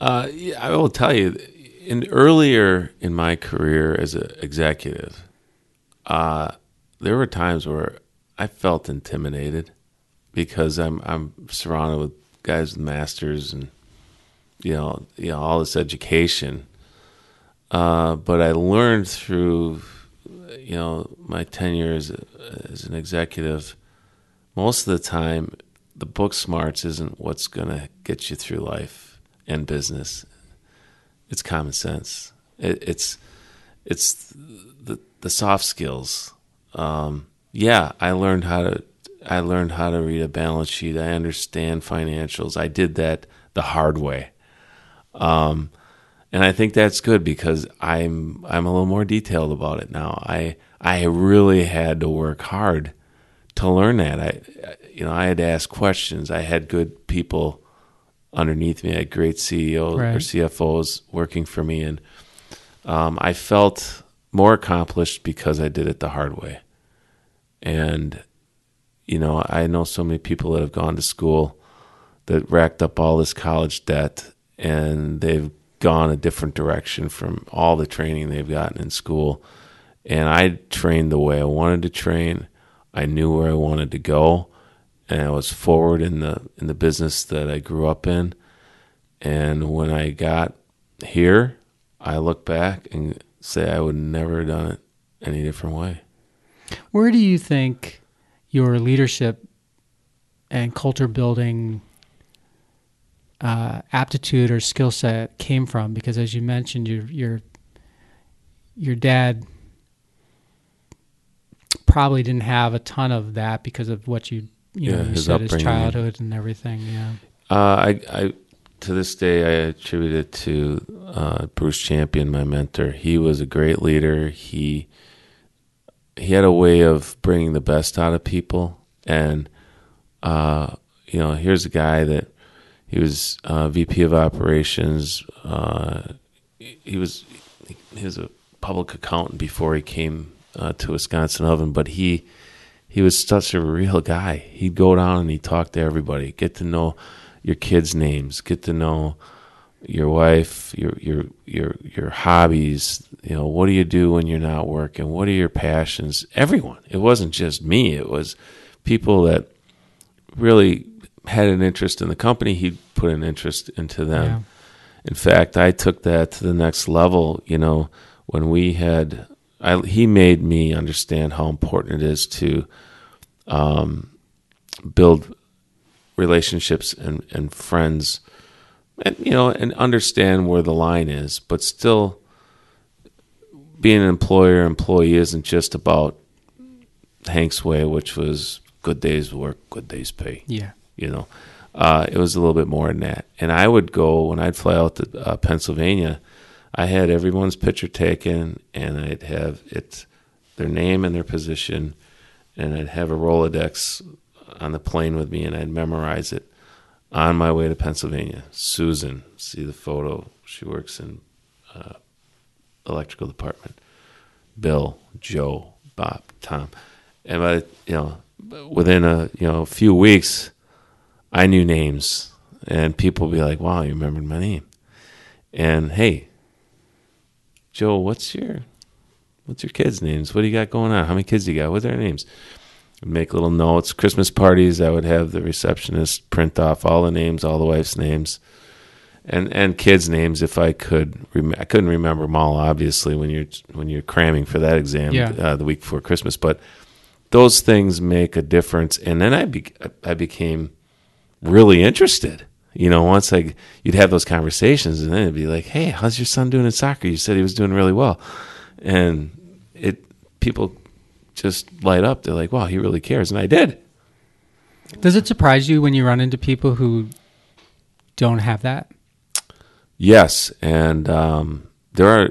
Uh, yeah, I will tell you, in earlier in my career as an executive, uh, there were times where I felt intimidated because I'm I'm surrounded with guys with masters and you know you know all this education. Uh, but I learned through, you know, my tenure as, as an executive, most of the time, the book smarts isn't what's going to get you through life and business. It's common sense. It, it's it's the the soft skills. Um, yeah, I learned how to I learned how to read a balance sheet. I understand financials. I did that the hard way. Um, And I think that's good because I'm I'm a little more detailed about it now. I I really had to work hard to learn that. I you know I had to ask questions. I had good people underneath me. I had great C E Os right. or C F Os working for me. And um, I felt more accomplished because I did it the hard way. And, you know, I know so many people that have gone to school that racked up all this college debt, and they've gone a different direction from all the training they've gotten in school. And I trained the way I wanted to train. I knew where I wanted to go, and I was forward in the in the business that I grew up in. And when I got here, I look back and say I would never have done it any different way. Where do you think your leadership and culture building uh, aptitude or skill set came from? Because as you mentioned, your your your dad probably didn't have a ton of that because of what you you yeah, know you his said, his childhood and everything. Yeah, uh, I I to this day I attribute it to uh, Bruce Champion, my mentor. He was a great leader. He he had a way of bringing the best out of people, and uh, you know, here's a guy that he was uh, V P of operations. Uh, he, he was he, he was a public accountant before he came Uh, to Wisconsin Oven, but he he was such a real guy. He'd go down and he'd talk to everybody, get to know your kids' names, get to know your wife, your your your your hobbies. You know, what do you do when you're not working? What are your passions? Everyone. It wasn't just me. It was people that really had an interest in the company. He'd put an interest into them. Yeah. In fact, I took that to the next level. You know, when we had. I, he made me understand how important it is to um, build relationships and, and friends, and you know, and understand where the line is. But still, being an employer employee isn't just about Hank's way, which was good days work, good days pay. Yeah, you know, uh, it was a little bit more than that. And I would go when I'd fly out to uh, Pennsylvania. I had everyone's picture taken, and I'd have it, their name and their position, and I'd have a Rolodex on the plane with me, and I'd memorize it on my way to Pennsylvania. Susan, see the photo. She works in uh, electrical department. Bill, Joe, Bob, Tom, and by, you know, within a you know a few weeks, I knew names, and people would be like, "Wow, you remembered my name," and hey. Joe, what's your what's your kids' names? What do you got going on? How many kids do you got? What's their names? I'd make little notes. Christmas parties, I would have the receptionist print off all the names, all the wife's names, and and kids' names if I could. Rem- I couldn't remember them all, obviously, when you're when you're cramming for that exam yeah. uh, the week before Christmas. But those things make a difference. And then I be- I became really interested. You know, once I, you'd have those conversations, and then it'd be like, "Hey, how's your son doing in soccer? You said he was doing really well," and it people just light up. They're like, "Wow, he really cares," and I did. Does it surprise you when you run into people who don't have that? Yes, and um, there are.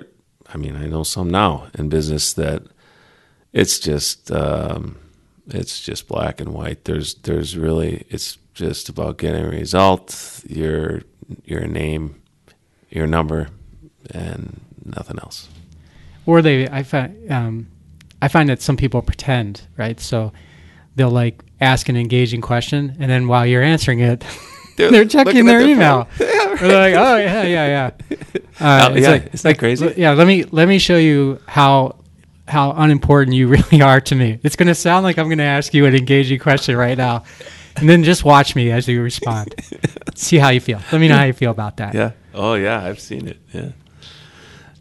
I mean, I know some now in business that it's just um, it's just black and white. There's there's really it's. Just about getting a result, your your name, your number, and nothing else. Or they, I find, um, I find that some people pretend, right? So they'll like ask an engaging question, and then while you're answering it, they're, they're checking their, their email. Yeah, right. They're like, oh yeah, yeah, yeah. Uh, oh, it's yeah, like, it's like, not crazy. L- yeah, let me let me show you how. how unimportant you really are to me. It's going to sound like I'm going to ask you an engaging question right now. And then just watch me as you respond. See how you feel. Let me know how you feel about that. Yeah. Oh yeah. I've seen it. Yeah.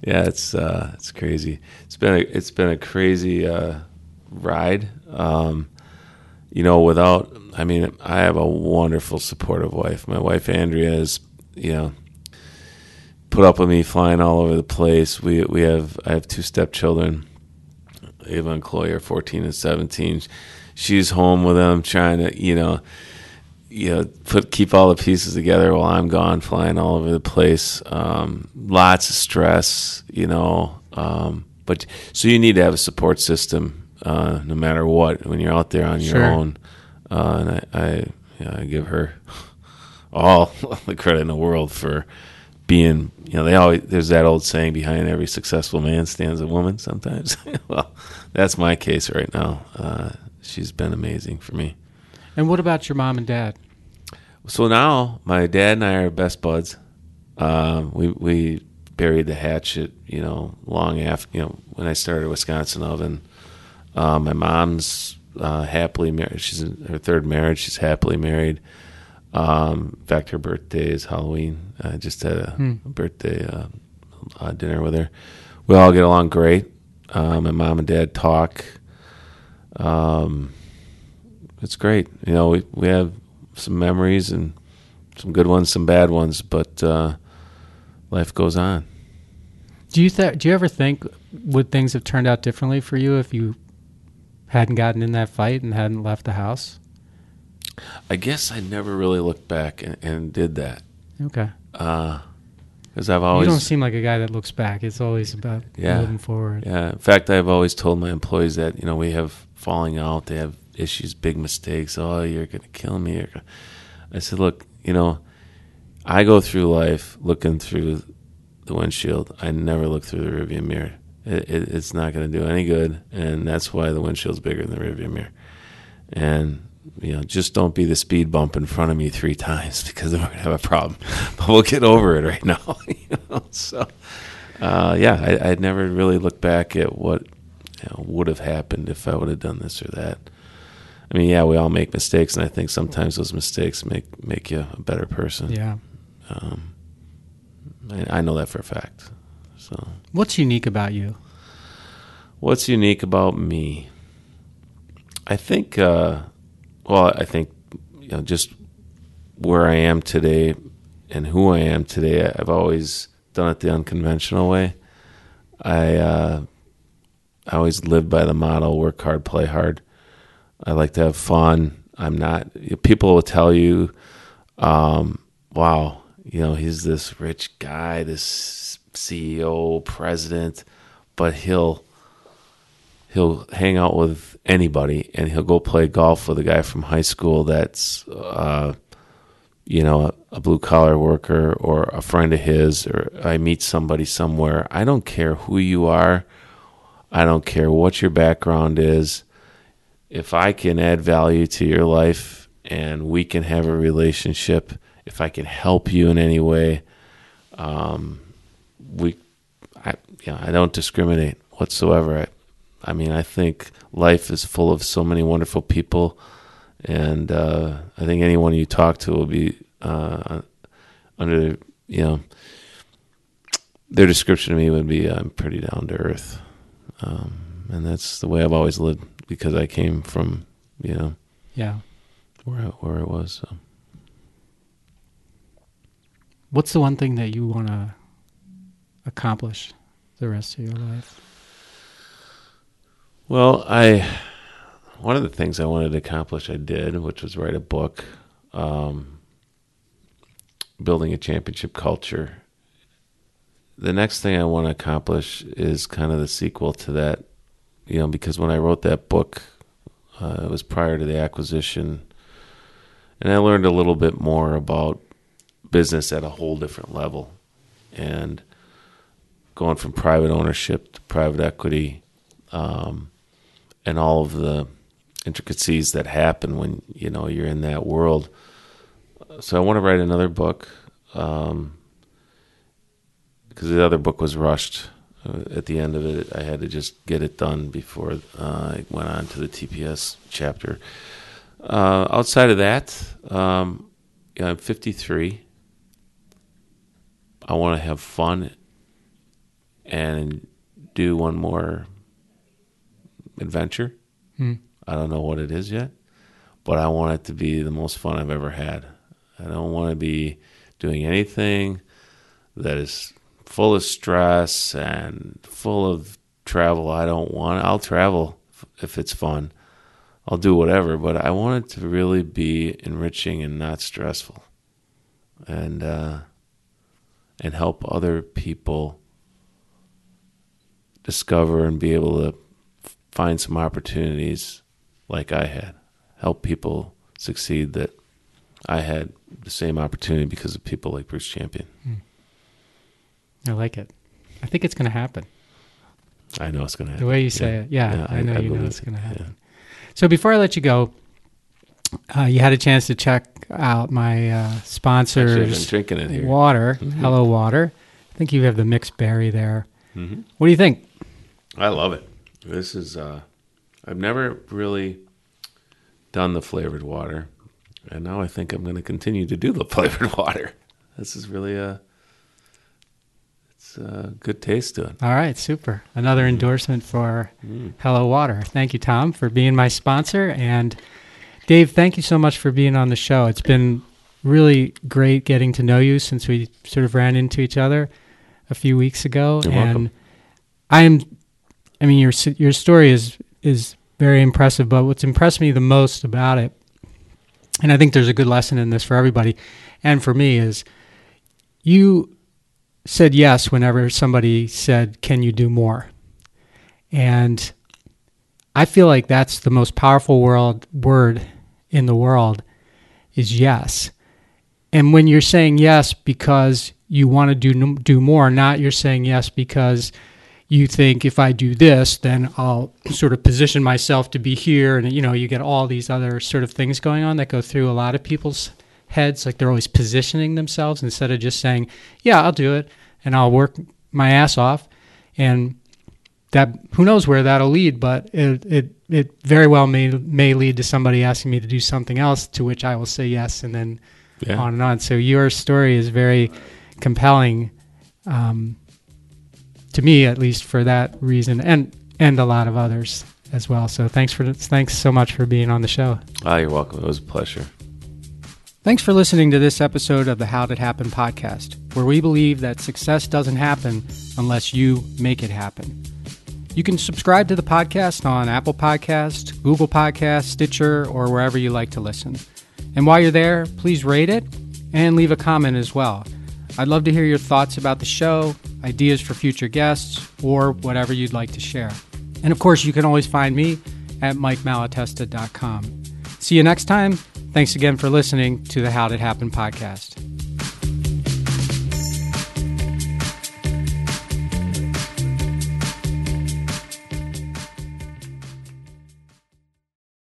Yeah. It's, uh, it's crazy. It's been, a, it's been a crazy, uh, ride. Um, you know, without, I mean, I have a wonderful supportive wife. My wife, Andrea, is, you know, put up with me flying all over the place. We, we have, I have two stepchildren, Ava and Chloe are fourteen and seventeen. She's home with them trying to, you know, you know, put keep all the pieces together while I'm gone flying all over the place. Um, lots of stress, you know. Um, but so you need to have a support system uh, no matter what when you're out there on your sure. own. Uh, and I, I, you know, I give her all the credit in the world for being, you know, they always, there's that old saying, behind every successful man stands a woman sometimes. Well, that's my case right now. Uh, she's been amazing for me. And what about your mom and dad? So now my dad and I are best buds. Um, we we buried the hatchet, you know, long after, you know, when I started Wisconsin Oven. Uh, my mom's uh, happily married. She's in her third marriage. She's happily married. Um, in fact, her birthday is Halloween. I just had a hmm. birthday uh, uh, dinner with her. We all get along great. Uh, my mom and dad talk. Um, it's great. You know, we we have some memories and some good ones, some bad ones, but uh, life goes on. Do you th- do you ever think would things have turned out differently for you if you hadn't gotten in that fight and hadn't left the house? I guess I never really looked back and, and did that. Okay. Uh, because I've always you don't seem like a guy that looks back. It's always about yeah, moving forward. Yeah. In fact, I've always told my employees that, you know, we have falling out, they have issues, big mistakes. Oh, you're gonna kill me. You're gonna... I said, look, you know, I go through life looking through the windshield. I never look through the rearview mirror. It, it, it's not going to do any good, and that's why the windshield's bigger than the rearview mirror. And you know, just don't be the speed bump in front of me three times because then we're gonna have a problem. But we'll get over it right now. You know, so uh, yeah, I, I'd never really looked back at what, you know, would have happened if I would have done this or that. I mean, yeah, we all make mistakes, and I think sometimes those mistakes make make you a better person. Yeah, um, I, I know that for a fact. So, what's unique about you? What's unique about me? I think. Uh, well, I think you know just where I am today and who I am today. I've always done it the unconventional way. I uh, I always live by the motto: work hard, play hard. I like to have fun. I'm not, people will tell you, um, wow, you know, he's this rich guy, this C E O, president, but he'll, he'll hang out with anybody and he'll go play golf with a guy from high school that's, uh, you know, a, a blue collar worker or a friend of his, or I meet somebody somewhere. I don't care who you are. I don't care what your background is. If I can add value to your life and we can have a relationship, if I can help you in any way, um, we, I, you know, I don't discriminate whatsoever. I, I mean, I think life is full of so many wonderful people, and uh, I think anyone you talk to will be uh, under, you know, their description of me would be I'm pretty down to earth, um, and that's the way I've always lived. Because I came from, you know, yeah, where I, where I was. So. What's the one thing that you want to accomplish the rest of your life? Well, I one of the things I wanted to accomplish I did, which was write a book, um, building a championship culture. The next thing I want to accomplish is kind of the sequel to that. You know, because when I wrote that book, uh, it was prior to the acquisition, and I learned a little bit more about business at a whole different level, and going from private ownership to private equity, um, and all of the intricacies that happen when, you know, you're in that world. So I want to write another book, um, because the other book was rushed. At the end of it, I had to just get it done before uh, I went on to the T P S chapter. Uh, outside of that, um, yeah, I'm fifty-three. I want to have fun and do one more adventure. Hmm. I don't know what it is yet, but I want it to be the most fun I've ever had. I don't want to be doing anything that is full of stress and full of travel. I don't want, I'll travel if it's fun. I'll do whatever, but I want it to really be enriching and not stressful, and uh, and help other people discover and be able to find some opportunities like I had. Help people succeed that I had the same opportunity because of people like Bruce Champion. I like it. I think it's going to happen. I know it's going to happen. The way you say yeah. it. Yeah, yeah, I, I know I you know it's going to happen. Yeah. So before I let you go, uh, you had a chance to check out my uh, sponsor's Actually, I've been drinking it here. Water, mm-hmm. Hello Water. I think you have the mixed berry there. Mm-hmm. What do you think? I love it. This is, uh, I've never really done the flavored water. And now I think I'm going to continue to do the flavored water. This is really a, it's a good taste to it. All right, super. Another endorsement for mm. Hello Water. Thank you, Tom, for being my sponsor. And Dave, thank you so much for being on the show. It's been really great getting to know you since we sort of ran into each other a few weeks ago. You're and welcome. I'm, I mean, your your story is is very impressive, but what's impressed me the most about it, and I think there's a good lesson in this for everybody and for me, is you said yes whenever somebody said, can you do more? And I feel like that's the most powerful world, word in the world is yes. And when you're saying yes because you want to do do more, not you're saying yes because you think if I do this, then I'll sort of position myself to be here. And, you know, you get all these other sort of things going on that go through a lot of people's heads. Like they're always positioning themselves instead of just saying, yeah, I'll do it and I'll work my ass off. And that, who knows where that'll lead, but it it, it very well may, may lead to somebody asking me to do something else to which I will say yes and then yeah. on and on. So your story is very compelling. Um To me, at least, for that reason, and and a lot of others as well. So thanks for thanks so much for being on the show. Ah, you're welcome. It was a pleasure. Thanks for listening to this episode of the How Did It Happen podcast, where we believe that success doesn't happen unless you make it happen. You can subscribe to the podcast on Apple Podcasts, Google Podcasts, Stitcher, or wherever you like to listen. And while you're there, please rate it and leave a comment as well. I'd love to hear your thoughts about the show, ideas for future guests, or whatever you'd like to share. And of course, you can always find me at mike malatesta dot com. See you next time. Thanks again for listening to the How Did It Happen podcast.